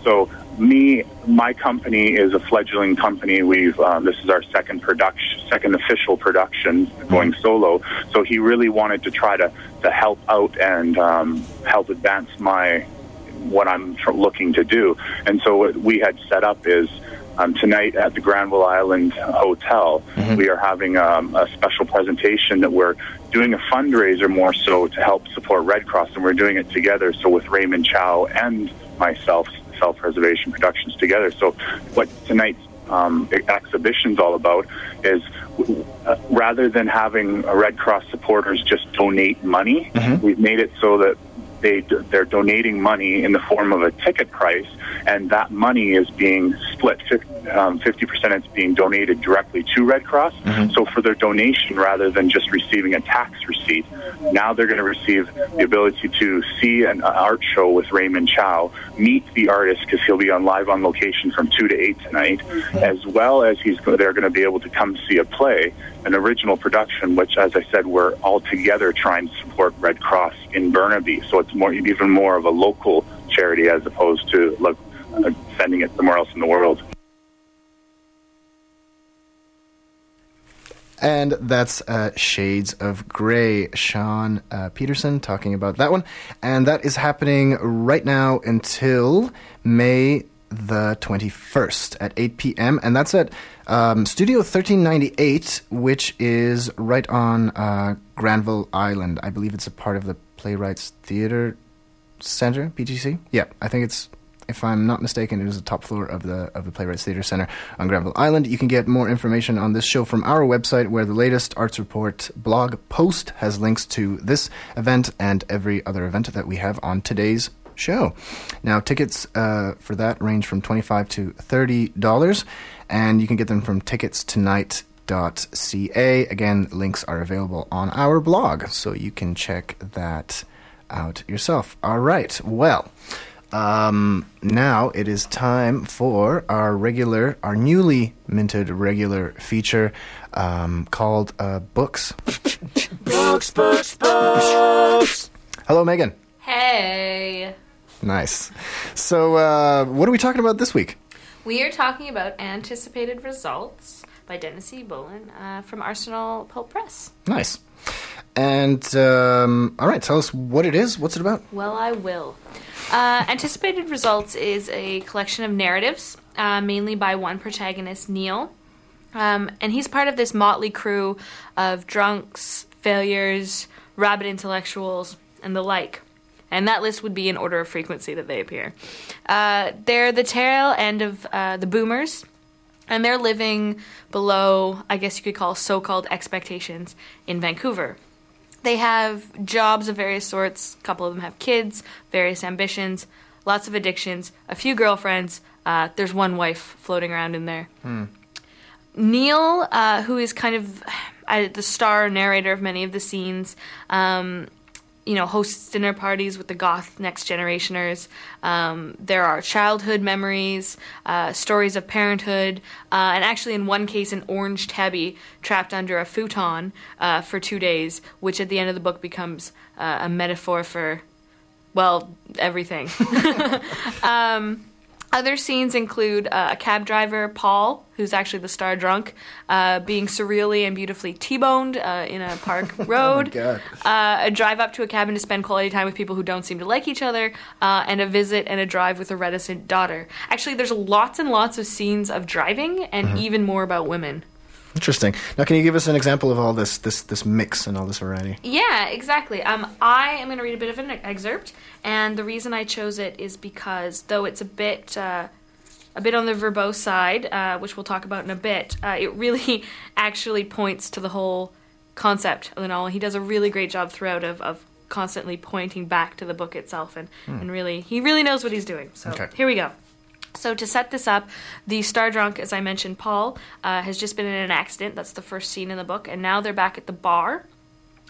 So. Me, my company is a fledgling company. We've um, this is our second production, second official production, going solo. So he really wanted to try to, to help out and um, help advance my what I'm tr- looking to do. And so what we had set up is um, tonight at the Granville Island Hotel, mm-hmm. we are having um, a special presentation that we're doing a fundraiser more so to help support Red Cross, and we're doing it together. So with Raymond Chow and myself. Self-Preservation Productions together. So what tonight's um, exhibition's all about is uh, rather than having Red Cross supporters just donate money, mm-hmm. we've made it so that they, they're donating money in the form of a ticket price, and that money is being split. Um, fifty percent is being donated directly to Red Cross. Mm-hmm. So for their donation, rather than just receiving a tax receipt, now they're going to receive the ability to see an art show with Raymond Chow, meet the artist because he'll be on live on location from two to eight tonight, mm-hmm. as well as he's they're going to be able to come see a play, an original production, which, as I said, we're all together trying to support Red Cross in Burnaby. So it's more even more of a local charity as opposed to look, uh, sending it somewhere else in the world. And that's uh, Shades of Grey, Sean uh, Peterson talking about that one. And that is happening right now until May the twenty-first at eight p.m. And that's at um, Studio thirteen ninety-eight, which is right on uh, Granville Island. I believe it's a part of the Playwrights Theater Center, P T C. Yeah, I think it's... If I'm not mistaken, it is the top floor of the of the Playwrights Theater Center on Granville Island. You can get more information on this show from our website, where the latest Arts Report blog post has links to this event and every other event that we have on today's show. Now, tickets uh, for that range from twenty-five dollars to thirty dollars, and you can get them from tickets tonight dot c a. Again, links are available on our blog, so you can check that out yourself. All right, well... Um, now it is time for our regular, our newly minted regular feature um, called uh, Books. Books, books, books. Hello, Megan. Hey. Nice. So uh, what are we talking about this week? We are talking about Anticipated Results by Dennis E. Bolen uh, from Arsenal Pulp Press. Nice. And, um, all right, tell us what it is. What's it about? Well, I will. Uh, Anticipated Results is a collection of narratives, uh, mainly by one protagonist, Neil. Um, and he's part of this motley crew of drunks, failures, rabid intellectuals, and the like. And that list would be in order of frequency that they appear. Uh, they're the tail end of uh, the boomers. And they're living below, I guess you could call, so-called expectations in Vancouver. They have jobs of various sorts. A couple of them have kids, various ambitions, lots of addictions, a few girlfriends. Uh, there's one wife floating around in there. Hmm. Neil, uh, who is kind of uh, the star narrator of many of the scenes, um, you know, hosts dinner parties with the goth next generationers. Um, there are childhood memories, uh, stories of parenthood, uh, and actually in one case an orange tabby trapped under a futon uh, for two days, which at the end of the book becomes uh, a metaphor for, well, everything. um, other scenes include uh, a cab driver, Paul, who's actually the star drunk, uh, being surreally and beautifully T-boned uh, in a park road, oh uh, a drive up to a cabin to spend quality time with people who don't seem to like each other, uh, and a visit and a drive with a reticent daughter. Actually, there's lots and lots of scenes of driving and mm-hmm. even more about women. Interesting. Now, can you give us an example of all this this, this mix and all this variety? Yeah, exactly. Um, I am going to read a bit of an excerpt, and the reason I chose it is because, though it's a bit... Uh, a bit on the verbose side, uh, which we'll talk about in a bit, uh, it really actually points to the whole concept of the novel. He does a really great job throughout of, of constantly pointing back to the book itself, and, mm. and really, he really knows what he's doing. So okay. Here we go. So to set this up, the star-drunk, as I mentioned, Paul, uh, has just been in an accident. That's the first scene in the book. And now they're back at the bar.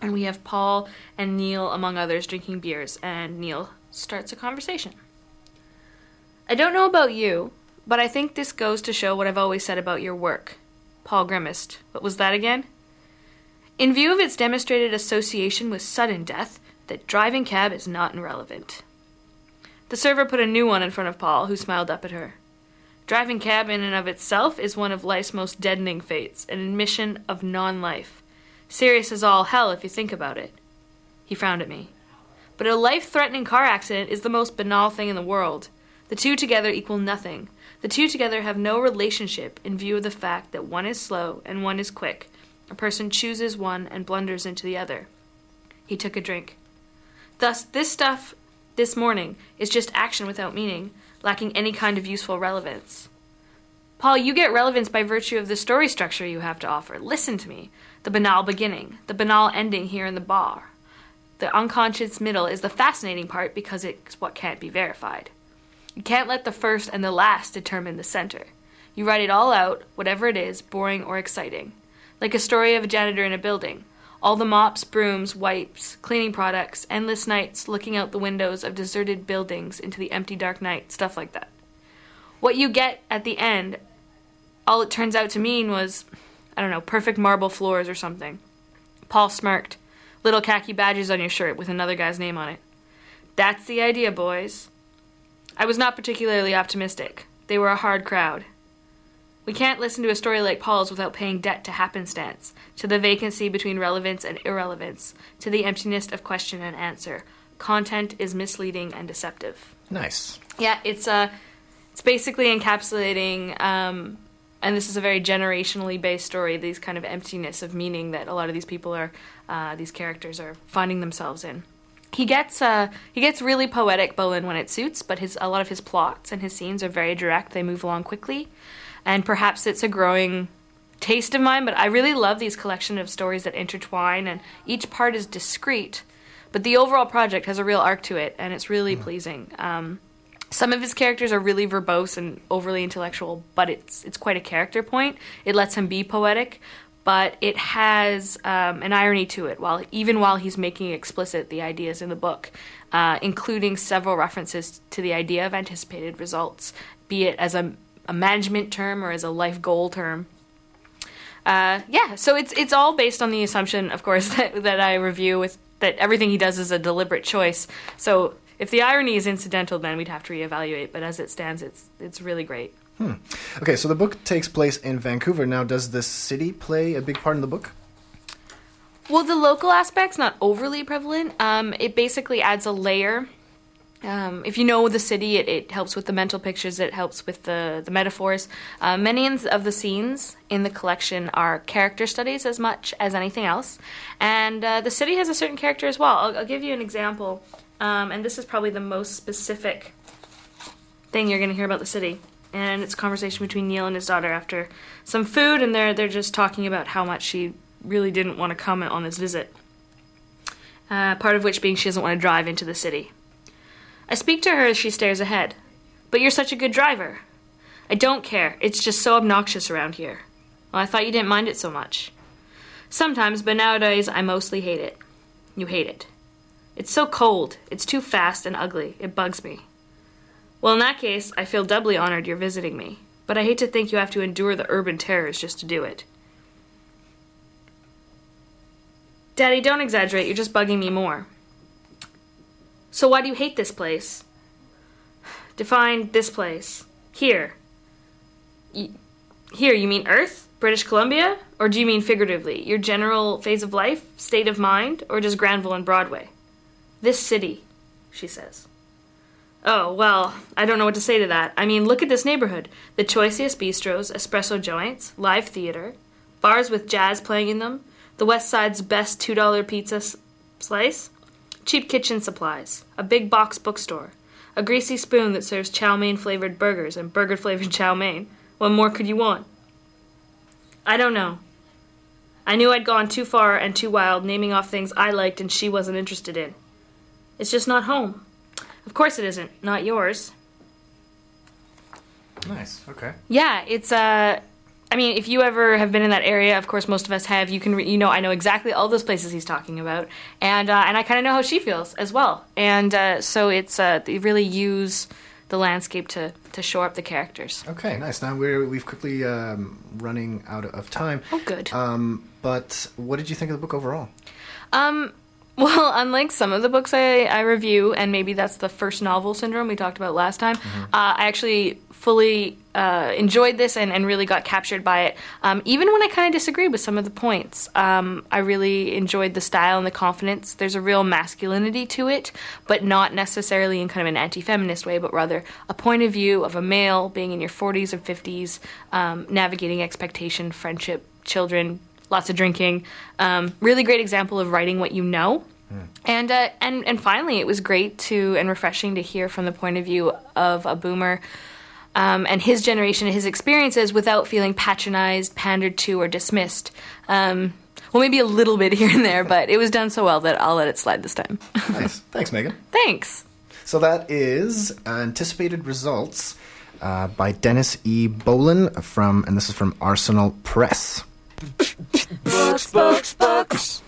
And we have Paul and Neil, among others, drinking beers. And Neil starts a conversation. I don't know about you, but I think this goes to show what I've always said about your work. Paul grimaced. What was that again? In view of its demonstrated association with sudden death, that driving cab is not irrelevant. The server put a new one in front of Paul, who smiled up at her. Driving cab in and of itself is one of life's most deadening fates, an admission of non-life. Serious as all hell if you think about it. He frowned at me. But a life-threatening car accident is the most banal thing in the world. The two together equal nothing. The two together have no relationship in view of the fact that one is slow and one is quick. A person chooses one and blunders into the other. He took a drink. Thus, this stuff this morning is just action without meaning, lacking any kind of useful relevance. Paul, you get relevance by virtue of the story structure you have to offer. Listen to me. The banal beginning, the banal ending here in the bar. The unconscious middle is the fascinating part because it's what can't be verified. You can't let the first and the last determine the center. You write it all out, whatever it is, boring or exciting. Like a story of a janitor in a building. All the mops, brooms, wipes, cleaning products, endless nights, looking out the windows of deserted buildings into the empty dark night, stuff like that. What you get at the end, all it turns out to mean was, I don't know, perfect marble floors or something. Paul smirked. Little khaki badges on your shirt with another guy's name on it. That's the idea, boys. I was not particularly optimistic. They were a hard crowd. We can't listen to a story like Paul's without paying debt to happenstance, to the vacancy between relevance and irrelevance, to the emptiness of question and answer. Content is misleading and deceptive. Nice. Yeah, it's uh, it's basically encapsulating, um, and this is a very generationally based story, these kind of emptiness of meaning that a lot of these people are, uh, these characters are finding themselves in. He gets uh, he gets really poetic, Bolen, when it suits, but his a lot of his plots and his scenes are very direct. They move along quickly, and perhaps it's a growing taste of mine, but I really love these collection of stories that intertwine, and each part is discrete, but the overall project has a real arc to it, and it's really mm. pleasing. Um, some of his characters are really verbose and overly intellectual, but it's it's quite a character point. It lets him be poetic. But it has um, an irony to it, while even while he's making explicit the ideas in the book, uh, including several references to the idea of anticipated results, be it as a, a management term or as a life goal term. Uh, yeah, so it's it's all based on the assumption, of course, that, that I review with that everything he does is a deliberate choice. So if the irony is incidental, then we'd have to reevaluate. But as it stands, it's it's really great. Hmm. Okay, so the book takes place in Vancouver. Now, does the city play a big part in the book? Well, the local aspect's not overly prevalent. Um, it basically adds a layer. Um, if you know the city, it, it helps with the mental pictures. It helps with the, the metaphors. Uh, many of the scenes in the collection are character studies as much as anything else. And uh, the city has a certain character as well. I'll, I'll give you an example. Um, and this is probably the most specific thing you're going to hear about the city. And it's a conversation between Neil and his daughter after some food, and they're, they're just talking about how much she really didn't want to comment on this visit, uh, part of which being she doesn't want to drive into the city. I speak to her as she stares ahead. But you're such a good driver. I don't care. It's just so obnoxious around here. Well, I thought you didn't mind it so much. Sometimes, but nowadays I mostly hate it. You hate it. It's so cold. It's too fast and ugly. It bugs me. Well, in that case, I feel doubly honored you're visiting me, but I hate to think you have to endure the urban terrors just to do it. Daddy, don't exaggerate. You're just bugging me more. So why do you hate this place? Define this place. Here. Y- Here, you mean Earth? British Columbia? Or do you mean figuratively? Your general phase of life? State of mind? Or just Granville and Broadway? This city, she says. Oh, well, I don't know what to say to that. I mean, look at this neighborhood. The choicest bistros, espresso joints, live theater, bars with jazz playing in them, the West Side's best two dollar pizza s- slice, cheap kitchen supplies, a big box bookstore, a greasy spoon that serves chow mein-flavored burgers and burger-flavored chow mein. What more could you want? I don't know. I knew I'd gone too far and too wild, naming off things I liked and she wasn't interested in. It's just not home. Of course it isn't. Not yours. Nice. Okay. Yeah, it's uh I mean, if you ever have been in that area, of course, most of us have. You can, re- you know, I know exactly all those places he's talking about, and uh, and I kind of know how she feels as well. And uh, so it's uh, they really use the landscape to, to shore up the characters. Okay, nice. Now we're we've quickly um, running out of time. Oh, good. Um, but what did you think of the book overall? Um. Well, unlike some of the books I, I review, and maybe that's the first novel syndrome we talked about last time, mm-hmm. uh, I actually fully uh, enjoyed this and, and really got captured by it. Um, even when I kind of disagreed with some of the points, um, I really enjoyed the style and the confidence. There's a real masculinity to it, but not necessarily in kind of an anti-feminist way, but rather a point of view of a male being in your forties and fifties, um, navigating expectation, friendship, children, lots of drinking. Um, really great example of writing what you know. Mm. And, uh, and and finally, it was great to and refreshing to hear from the point of view of a boomer um, and his generation and his experiences without feeling patronized, pandered to, or dismissed. Um, well, maybe a little bit here and there, but it was done so well that I'll let it slide this time. Nice. Thanks, Megan. Thanks. So that is Anticipated Results uh, by Dennis E. Bolen from, and this is from Arsenal Press. Books, books, books.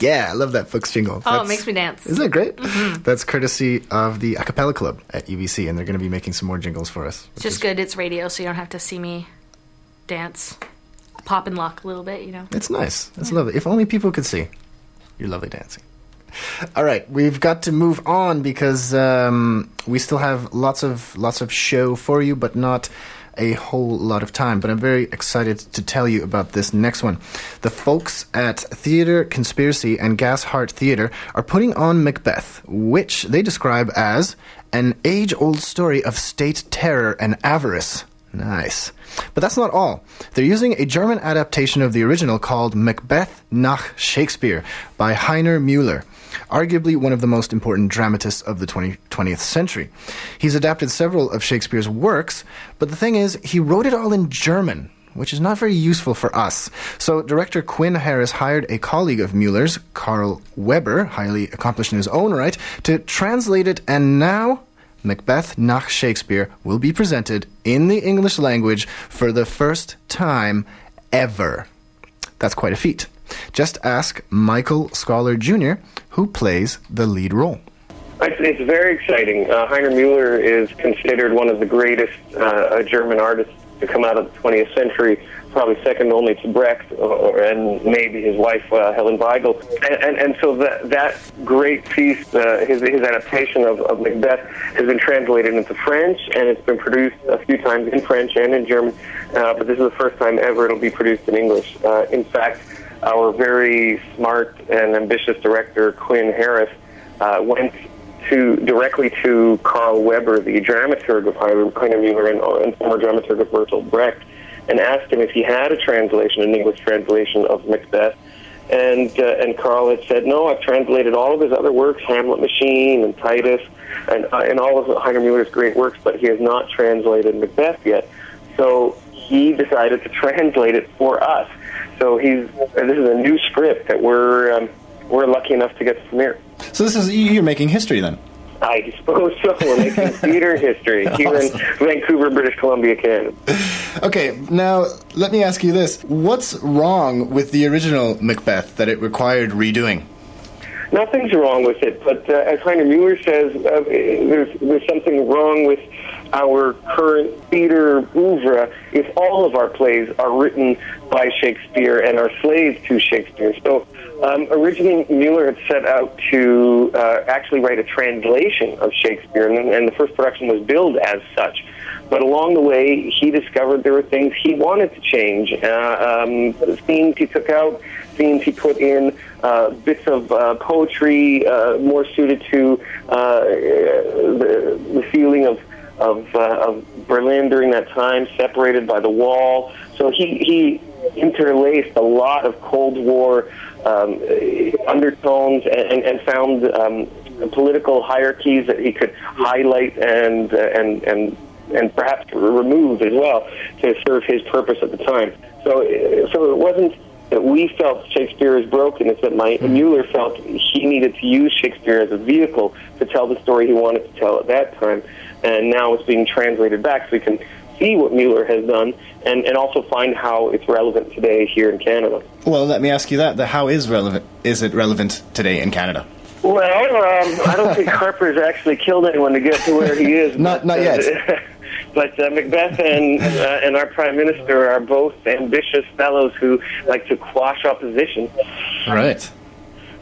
Yeah, I love that books jingle. Oh, that's, it makes me dance. Isn't it great? Mm-hmm. That's courtesy of the Acapella Club at U B C, and they're going to be making some more jingles for us. It's just is... good. It's radio, so you don't have to see me dance, pop and lock a little bit, you know. It's nice. It's yeah. lovely. If only people could see your lovely dancing. All right, we've got to move on because um, we still have lots of lots of show for you, but not a whole lot of time, but I'm very excited to tell you about this next one. The folks at Theatre Conspiracy and Gashart Theatre are putting on Macbeth, which they describe as an age-old story of state terror and avarice. Nice. But that's not all. They're using a German adaptation of the original called Macbeth nach Shakespeare by Heiner Müller, arguably one of the most important dramatists of the twentieth century. He's adapted several of Shakespeare's works, but the thing is, he wrote it all in German, which is not very useful for us. So director Quinn Harris hired a colleague of Mueller's, Karl Weber, highly accomplished in his own right, to translate it, and now Macbeth nach Shakespeare will be presented in the English language for the first time ever. That's quite a feat. Just ask Michael Scholar Junior, who plays the lead role. It's very exciting. Uh, Heiner Müller is considered one of the greatest uh, German artists to come out of the twentieth century, probably second only to Brecht or, and maybe his wife, uh, Helen Weigel. And, and, and so that, that great piece, uh, his, his adaptation of, of Macbeth, has been translated into French, and it's been produced a few times in French and in German, uh, but this is the first time ever it'll be produced in English. Uh, in fact, our very smart and ambitious director, Quinn Harris, uh, went to directly to Karl Weber, the dramaturg of Heiner Müller and, and former dramaturg of Bertolt Brecht, and asked him if he had a translation, an English translation of Macbeth. And uh, and Karl had said, no, I've translated all of his other works, Hamlet Machine and Titus, and, uh, and all of Heiner Müller's great works, but he has not translated Macbeth yet. So he decided to translate it for us. So he's. This is a new script that we're um, we're lucky enough to get to premiere. So this is you're making history then. I suppose so. We're making theater history here awesome. in Vancouver, British Columbia, Canada. Okay, now let me ask you this: what's wrong with the original Macbeth that it required redoing? Nothing's wrong with it, but uh, as Heiner Müller says, uh, there's there's something wrong with our current theater oeuvre if all of our plays are written by Shakespeare and are slaves to Shakespeare. So um, originally Müller had set out to uh, actually write a translation of Shakespeare, and, and the first production was billed as such. But along the way, he discovered there were things he wanted to change. Uh, um, themes he took out, themes he put in, uh, bits of uh, poetry uh, more suited to uh, the, the feeling of Of, uh, of Berlin during that time, separated by the wall. So he, he interlaced a lot of Cold War um, undertones and, and found um, political hierarchies that he could highlight and, uh, and, and, and perhaps remove as well to serve his purpose at the time. So, so it wasn't that we felt Shakespeare is broken. It's that my Müller felt he needed to use Shakespeare as a vehicle to tell the story he wanted to tell at that time. And now it's being translated back so we can see what Müller has done and, and also find how it's relevant today here in Canada. Well, let me ask you that. The how is relevant? Is it relevant today in Canada? Well, um, I don't think Harper's actually killed anyone to get to where he is. not, but, not yet. Uh, But uh, Macbeth and uh, and our Prime Minister are both ambitious fellows who like to quash opposition. Right.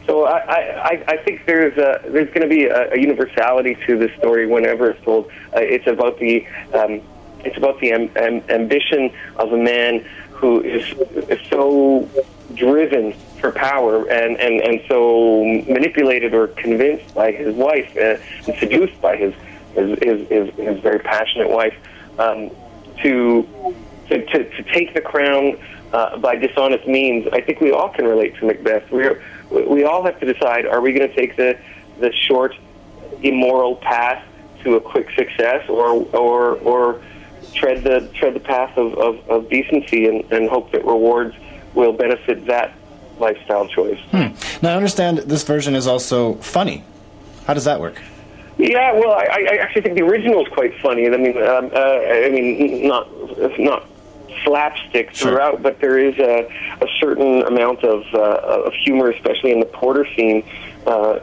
So I I, I think there's a, there's going to be a, a universality to this story whenever it's told. Uh, it's about the um, it's about the am, am, ambition of a man who is, is so driven for power and, and, and so manipulated or convinced by his wife and seduced by his. His, his, his, his very passionate wife, um, to, to to take the crown uh, by dishonest means. I think we all can relate to Macbeth. We are, we all have to decide: are we going to take the the short, immoral path to a quick success, or or or tread the tread the path of, of, of decency and, and hope that rewards will benefit that lifestyle choice? Hmm. Now, I understand this version is also funny. How does that work? Yeah, well, I, I actually think the original is quite funny. I mean, um, uh, I mean, not not slapstick throughout, sure. But there is a, a certain amount of uh, of humor, especially in the Porter scene, uh,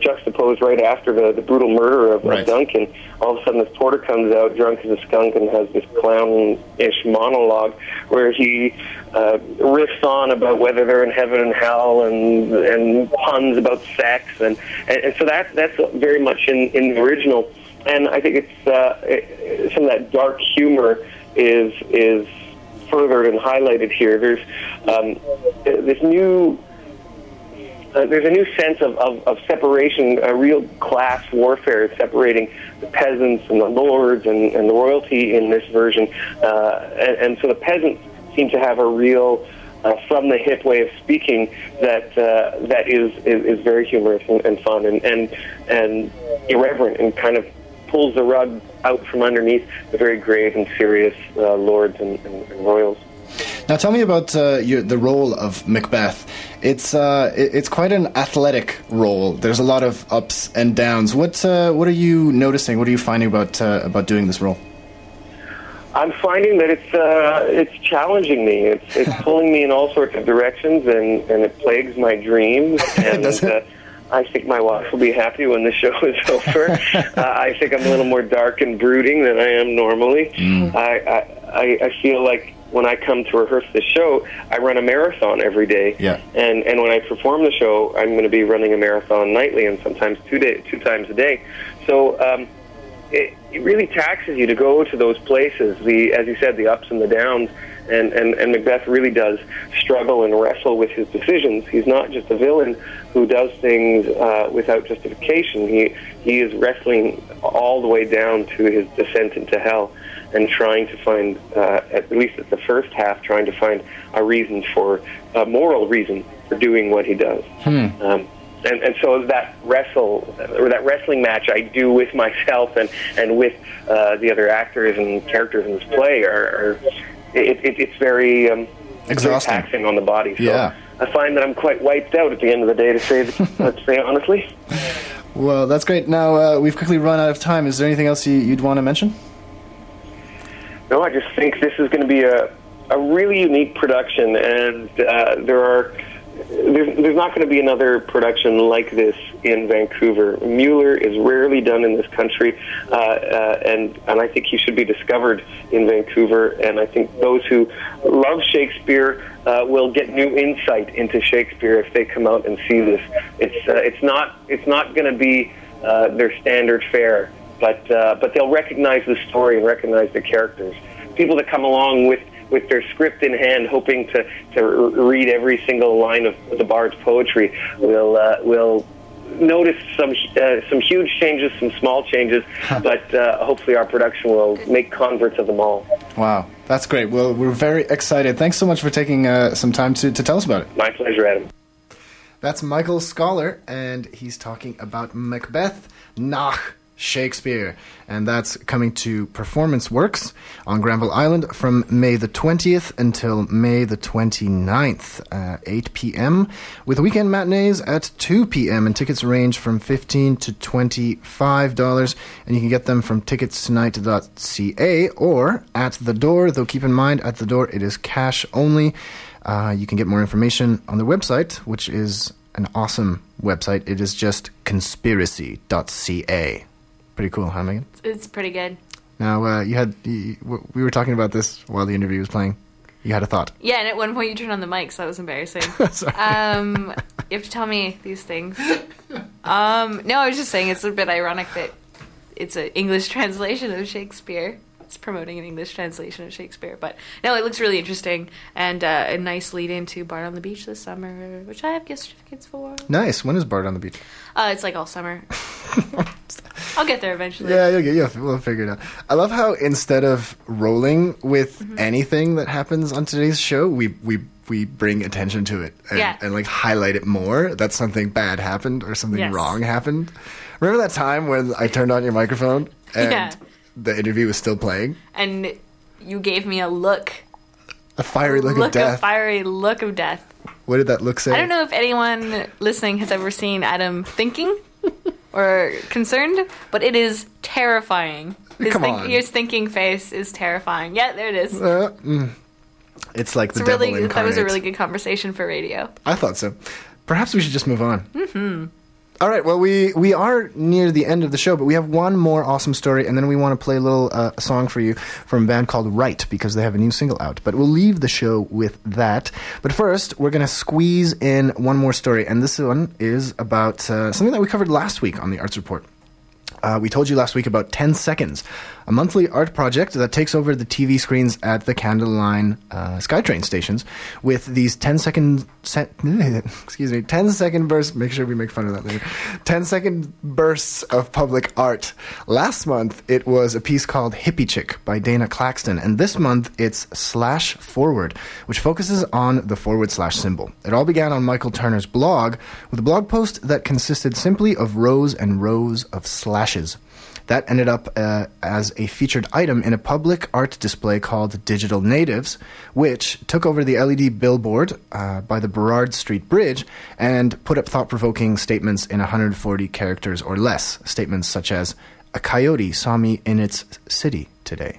juxtaposed right after the, the brutal murder of, right. of Duncan. All of a sudden, this Porter comes out drunk as a skunk and has this clown-ish monologue where he uh, riffs on about whether they're in heaven and hell, and and puns about sex, and and, and so that that's very much in, in the original. And I think it's uh, it, some of that dark humor is is furthered and highlighted here. There's um, this new uh, there's a new sense of, of, of separation, a real class warfare separating the peasants and the lords and, and the royalty in this version. Uh, and, and so the peasants seem to have a real uh, from the hip way of speaking that uh, that is, is is very humorous and, and fun and, and and irreverent and kind of pulls the rug out from underneath the very grave and serious uh, lords and, and, and royals. Now, tell me about uh, your, the role of Macbeth. It's uh, it, it's quite an athletic role. There's a lot of ups and downs. What uh, what are you noticing? What are you finding about uh, about doing this role? I'm finding that it's uh, it's challenging me. It's it's pulling me in all sorts of directions, and, and it plagues my dreams. And, Does it? Uh, I think my wife will be happy when the show is over. uh, I think I'm a little more dark and brooding than I am normally. Mm. I, I I feel like when I come to rehearse the show, I run a marathon every day. Yeah. And and when I perform the show, I'm going to be running a marathon nightly and sometimes two day, two times a day. So um, it, it really taxes you to go to those places. The as you said, the ups and the downs. And, and, and Macbeth really does struggle and wrestle with his decisions. He's not just a villain who does things uh, without justification. He he is wrestling all the way down to his descent into hell and trying to find, uh, at least at the first half, trying to find a reason for, a moral reason for doing what he does. Hmm. Um, and, and so that wrestle, or that wrestling match I do with myself and, and with uh, the other actors and characters in this play are... are It, it, it's very, um, exhausting, very taxing on the body. So yeah. I find that I'm quite wiped out at the end of the day, to say, to say honestly. Well, that's great. Now, uh, we've quickly run out of time. Is there anything else you, you'd want to mention? No, I just think this is going to be a, a really unique production, and uh, there are there's, there's not going to be another production like this in Vancouver. Müller is rarely done in this country, uh, uh, and, and I think he should be discovered in Vancouver. And I think those who love Shakespeare uh, will get new insight into Shakespeare if they come out and see this. It's uh, it's not it's not going to be uh, their standard fare, but uh, but they'll recognize the story and recognize the characters. People that come along with. with their script in hand, hoping to, to read every single line of the bard's poetry, will uh, will notice some uh, some huge changes, some small changes, but uh, hopefully our production will make converts of them all. Wow, that's great. Well, we're very excited. Thanks so much for taking uh, some time to, to tell us about it. My pleasure, Adam. That's Michael Scholar, and he's talking about Macbeth nach Shakespeare, and that's coming to Performance Works on Granville Island from May the twentieth until May the twenty-ninth, uh, eight p.m. with weekend matinees at two p.m. and tickets range from fifteen dollars to twenty-five dollars, and you can get them from tickets tonight dot c a or at the door, though keep in mind at the door it is cash only. Uh, you can get more information on their website, which is an awesome website. It is just conspiracy dot c a. Pretty cool, huh, Megan? It's pretty good. Now, uh, you had you, we were talking about this while the interview was playing. You had a thought. Yeah, and at one point you turned on the mic, so that was embarrassing. Sorry. Um, you have to tell me these things. Um, no, I was just saying it's a bit ironic that it's an English translation of Shakespeare. It's promoting an English translation of Shakespeare. But no, it looks really interesting and uh, a nice lead-in to Bard on the Beach this summer, which I have gift certificates for. Nice. When is Bard on the Beach? Uh, it's like all summer. I'll get there eventually. Yeah, you'll get, yeah, we'll figure it out. I love how instead of rolling with mm-hmm. anything that happens on today's show, we we we bring attention to it and, yeah. and like highlight it more. That something bad happened or something yes. wrong happened. Remember that time when I turned on your microphone and yeah. the interview was still playing, and you gave me a look—a fiery look, look of death. A fiery look of death. What did that look say? I don't know if anyone listening has ever seen Adam thinking or concerned, but it is terrifying. His, Come think- on. his thinking face is terrifying. Yeah, there it is. Uh, mm. It's like it's the devil really, incarnate. That was a really good conversation for radio. I thought so. Perhaps we should just move on. Mm-hmm. All right, well, we, we are near the end of the show, but we have one more awesome story, and then we want to play a little uh, song for you from a band called Right, because they have a new single out. But we'll leave the show with that. But first, we're going to squeeze in one more story, and this one is about uh, something that we covered last week on the Arts Report. Uh, we told you last week about ten seconds, a monthly art project that takes over the T V screens at the Canada Line uh, SkyTrain stations with these ten second, se- excuse me, ten second bursts, make sure we make fun of that later, ten second bursts of public art. Last month, it was a piece called Hippie Chick by Dana Claxton, and this month it's Slash Forward, which focuses on the forward slash symbol. It all began on Michael Turner's blog with a blog post that consisted simply of rows and rows of slashes. That ended up uh, as a featured item in a public art display called Digital Natives, which took over the L E D billboard uh, by the Burrard Street Bridge and put up thought-provoking statements in one hundred forty characters or less. Statements such as, "A coyote saw me in its city today."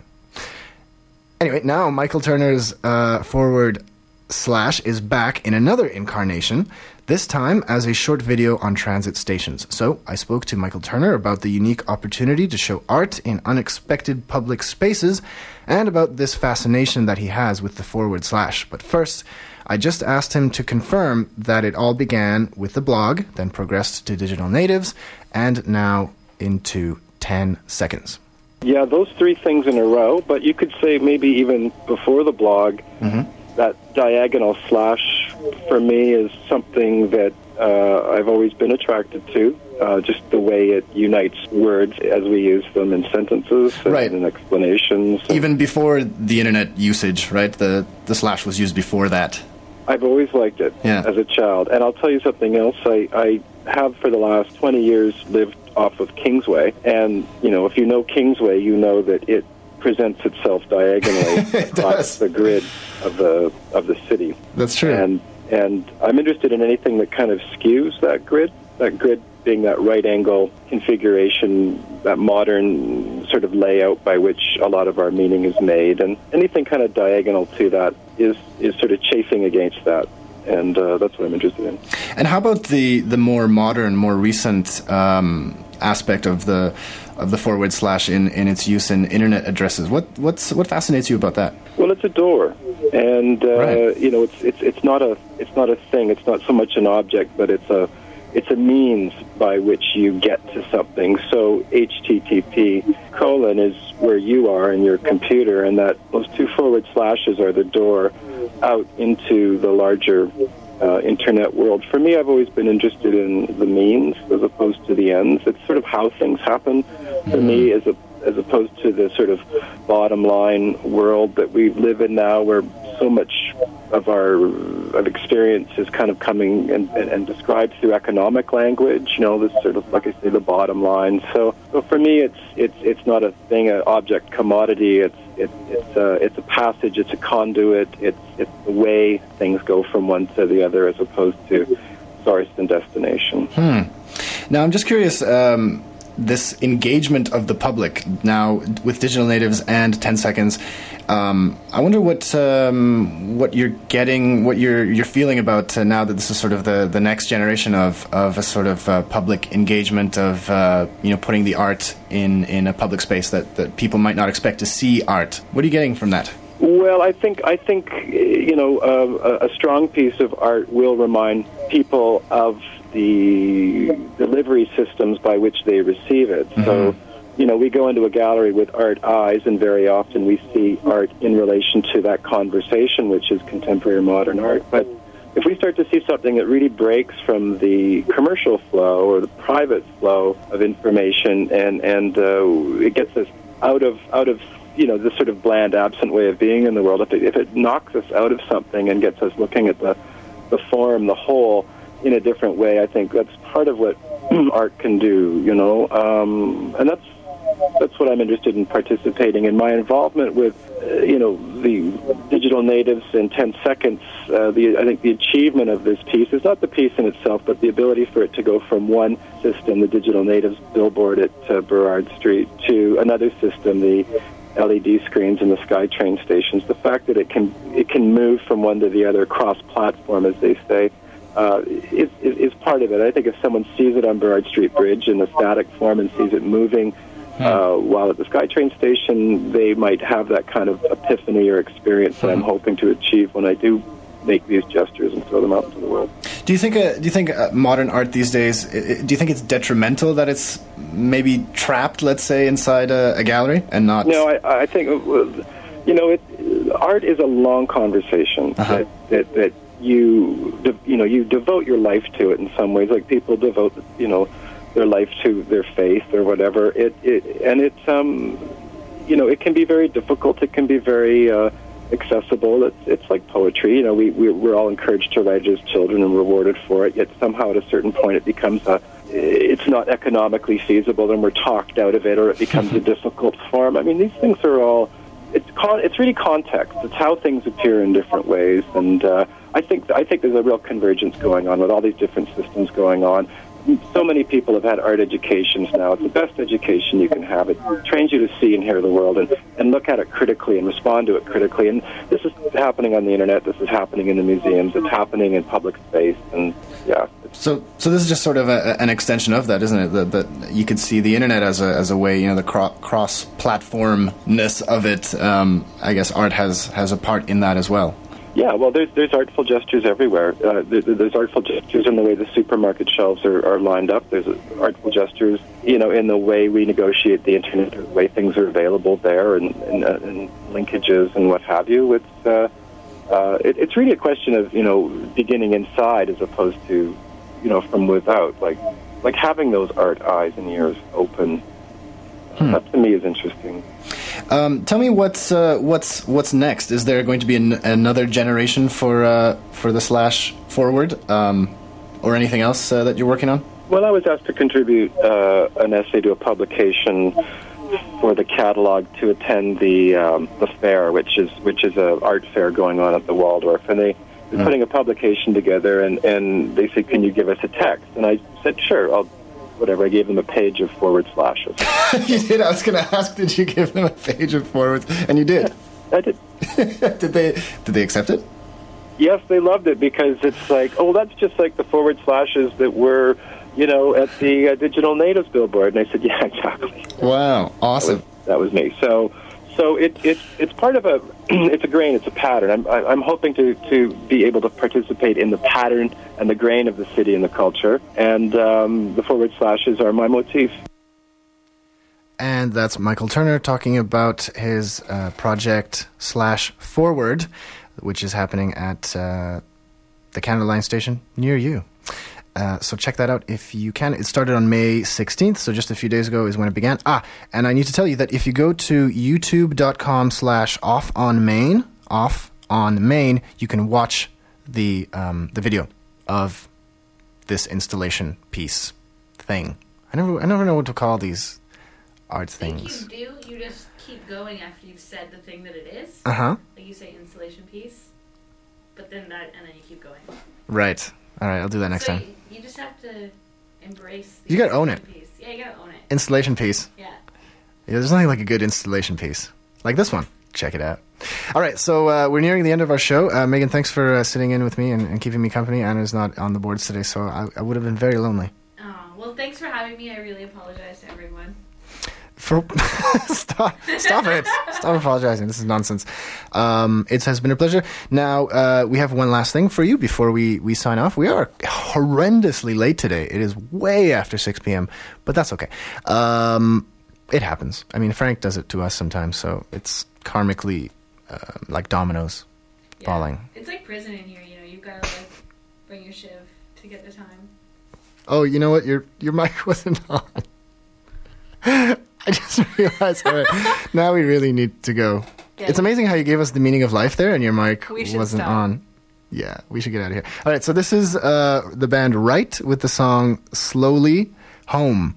Anyway, now Michael Turner's uh, forward slash is back in another incarnation, this time as a short video on transit stations. So I spoke to Michael Turner about the unique opportunity to show art in unexpected public spaces and about this fascination that he has with the forward slash. But first, I just asked him to confirm that it all began with the blog, then progressed to Digital Natives, and now into ten seconds. Yeah, those three things in a row, but you could say maybe even before the blog, mm-hmm. that diagonal slash for me is something that uh, I've always been attracted to, uh, just the way it unites words as we use them in sentences and right. in explanations. Even before the internet usage, right? The the slash was used before that. I've always liked it yeah. as a child. And I'll tell you something else. I, I have for the last twenty years lived off of Kingsway. And, you know, if you know Kingsway, you know that it presents itself diagonally it across does. the grid of the of the city. That's true. And and I'm interested in anything that kind of skews that grid, that grid being that right angle configuration, that modern sort of layout by which a lot of our meaning is made, and anything kind of diagonal to that is, is sort of chafing against that. And uh, that's what I'm interested in. And how about the, the more modern, more recent um, aspect of the of the forward slash in, in its use in internet addresses? What what's what fascinates you about that? Well, it's a door, and uh, right. you know, it's it's it's not a it's not a thing. It's not so much an object, but it's a it's a means by which you get to something. So H T T P colon is where you are in your computer, and that those two forward slashes are the door out into the larger uh, internet world. For me, I've always been interested in the means as opposed to the ends. It's sort of how things happen for me as a, as opposed to the sort of bottom line world that we live in now where so much of our of experience is kind of coming and, and, and described through economic language, you know, this sort of, like I say, the bottom line. So, so for me, it's it's it's not a thing, an object, commodity. It's it's it's a it's a passage. It's a conduit. It's it's the way things go from one to the other, as opposed to source and destination. Hmm. Now, I'm just curious. Um, this engagement of the public now with Digital Natives and ten seconds, um, I wonder what um, what you're getting, what you're you're feeling about uh, now that this is sort of the, the next generation of, of a sort of uh, public engagement of uh, you know putting the art in, in a public space that, that people might not expect to see art. What are you getting from that? Well, I think I think you know uh, a strong piece of art will remind people of the delivery systems by which they receive it. Mm-hmm. So, you know, we go into a gallery with art eyes, and very often we see art in relation to that conversation, which is contemporary modern art. But if we start to see something that really breaks from the commercial flow or the private flow of information, and and uh, it gets us out of out of you know, this sort of bland, absent way of being in the world, if it, if it knocks us out of something and gets us looking at the, the form, the whole, in a different way, I think that's part of what art can do, you know. Um, and that's that's what I'm interested in participating in. My involvement with, uh, you know, the Digital Natives in ten seconds, uh, the, I think the achievement of this piece is not the piece in itself, but the ability for it to go from one system, the Digital Natives billboard at uh, Burrard Street, to another system, the L E D screens in the SkyTrain stations. The fact that it can it can move from one to the other, cross-platform, as they say, uh, is, is, is part of it. I think if someone sees it on Burrard Street Bridge in the static form and sees it moving uh, while at the SkyTrain station, they might have that kind of epiphany or experience that I'm hoping to achieve when I do make these gestures and throw them out into the world. Do you think? Uh, do you think uh, modern art these days? Uh, do you think it's detrimental that it's maybe trapped, let's say, inside a, a gallery and not? No, I, I think you know, it, art is a long conversation uh-huh. that, that that you you know you devote your life to it in some ways, like people devote you know their life to their faith or whatever. It, it and it's um you know it can be very difficult. It can be very. Uh, accessible. It's it's like poetry. You know, we, we, we're all encouraged to write as children and rewarded for it, yet somehow at a certain point it becomes a, it's not economically feasible and we're talked out of it, or it becomes a difficult form. I mean, these things are all, it's con, it's really context. It's how things appear in different ways, and uh, I think I think there's a real convergence going on with all these different systems going on. So many people have had art educations now. It's the best education you can have. It trains you to see and hear the world and, and look at it critically and respond to it critically. And this is happening on the internet. This is happening in the museums. It's happening in public space. And yeah. So, so this is just sort of a, an extension of that, isn't it? That, that you could see the internet as a as a way, you know, the cro- cross platformness of it. Um, I guess art has has a part in that as well. Yeah, well, there's there's artful gestures everywhere. Uh, there, there's artful gestures in the way the supermarket shelves are, are lined up. There's artful gestures, you know, in the way we negotiate the internet, the way things are available there, and, and, uh, and linkages and what have you. It's uh, uh, it, it's really a question of you know beginning inside as opposed to you know from without. Like like having those art eyes and ears open. Hmm. That to me is interesting. Um, tell me what's uh, what's what's next. Is there going to be an, another generation for uh, for the Slash Forward, um, or anything else uh, that you're working on? Well, I was asked to contribute uh, an essay to a publication for the catalog to attend the um, the fair, which is which is a art fair going on at the Waldorf, and they. They're mm. putting a publication together, and, and they said, "Can you give us a text?" And I said, "Sure, I'll." Whatever, I gave them a page of forward slashes. You did? I was going to ask, did you give them a page of forwards? And you did. Yeah, I did. did they Did they accept it? Yes, they loved it, because it's like, oh, that's just like the forward slashes that were, you know, at the uh, Digital Natives billboard. And I said, yeah, exactly. Wow, awesome. That was, that was me. So so it, it, it's part of a, it's a grain, it's a pattern. I'm, I'm hoping to, to be able to participate in the pattern and the grain of the city and the culture. And um, the forward slashes are my motif. And that's Michael Turner talking about his uh, project Slash Forward, which is happening at uh, the Canada Line station near you. Uh, so check that out if you can. It started on May sixteenth, so just a few days ago is when it began. Ah, and I need to tell you that if you go to youtube dot com slash off on main, off on the main, you can watch the um, the video of this installation piece thing. I never I never know what to call these art things. If you do, you just keep going after you've said the thing that it is. Uh huh. Like you say installation piece, but then that, and then you keep going. Right. All right. I'll do that next so time. You, you just have to embrace. The you gotta own it. Piece. Yeah, you gotta own it. Installation piece. Yeah. Yeah. There's nothing like a good installation piece, like this one. Check it out. All right, so uh, we're nearing the end of our show. Uh, Megan, thanks for uh, sitting in with me and, and keeping me company. Anna's not on the boards today, so I, I would have been very lonely. Oh, well, thanks for having me. I really apologize to everyone. For stop, stop it. Stop apologizing. This is nonsense. Um, it has been a pleasure. Now, uh, we have one last thing for you before we, we sign off. We are horrendously late today. It is way after six p.m., but that's okay. Um, it happens. I mean, Frank does it to us sometimes, so it's karmically uh, like dominoes yeah. falling. It's like prison in here, you know. You've got to like bring your shiv to get the time. Oh, you know what? Your your mic wasn't on. I just realized. All right, now we really need to go. Yeah. It's amazing how you gave us the meaning of life there, and your mic wasn't stop. on. Yeah, we should get out of here. All right, so this is uh, the band Right with the song "Slowly Home."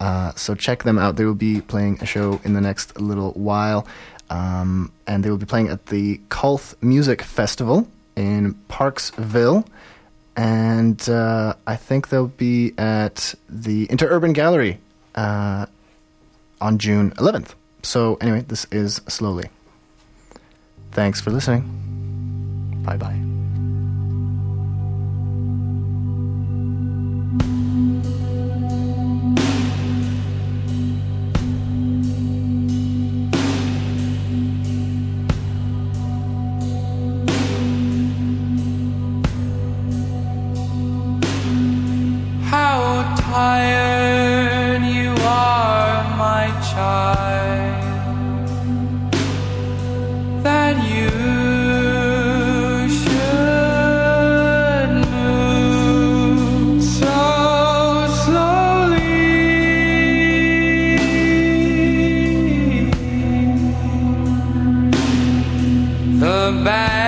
Uh, so check them out. They will be playing a show in the next little while. Um, and they will be playing at the Culth Music Festival in Parksville. And uh, I think they'll be at the Interurban Gallery uh, on June eleventh. So anyway, this is Slowly. Thanks for listening. Bye-bye. Tired you are, my child, that you should move so slowly. The bad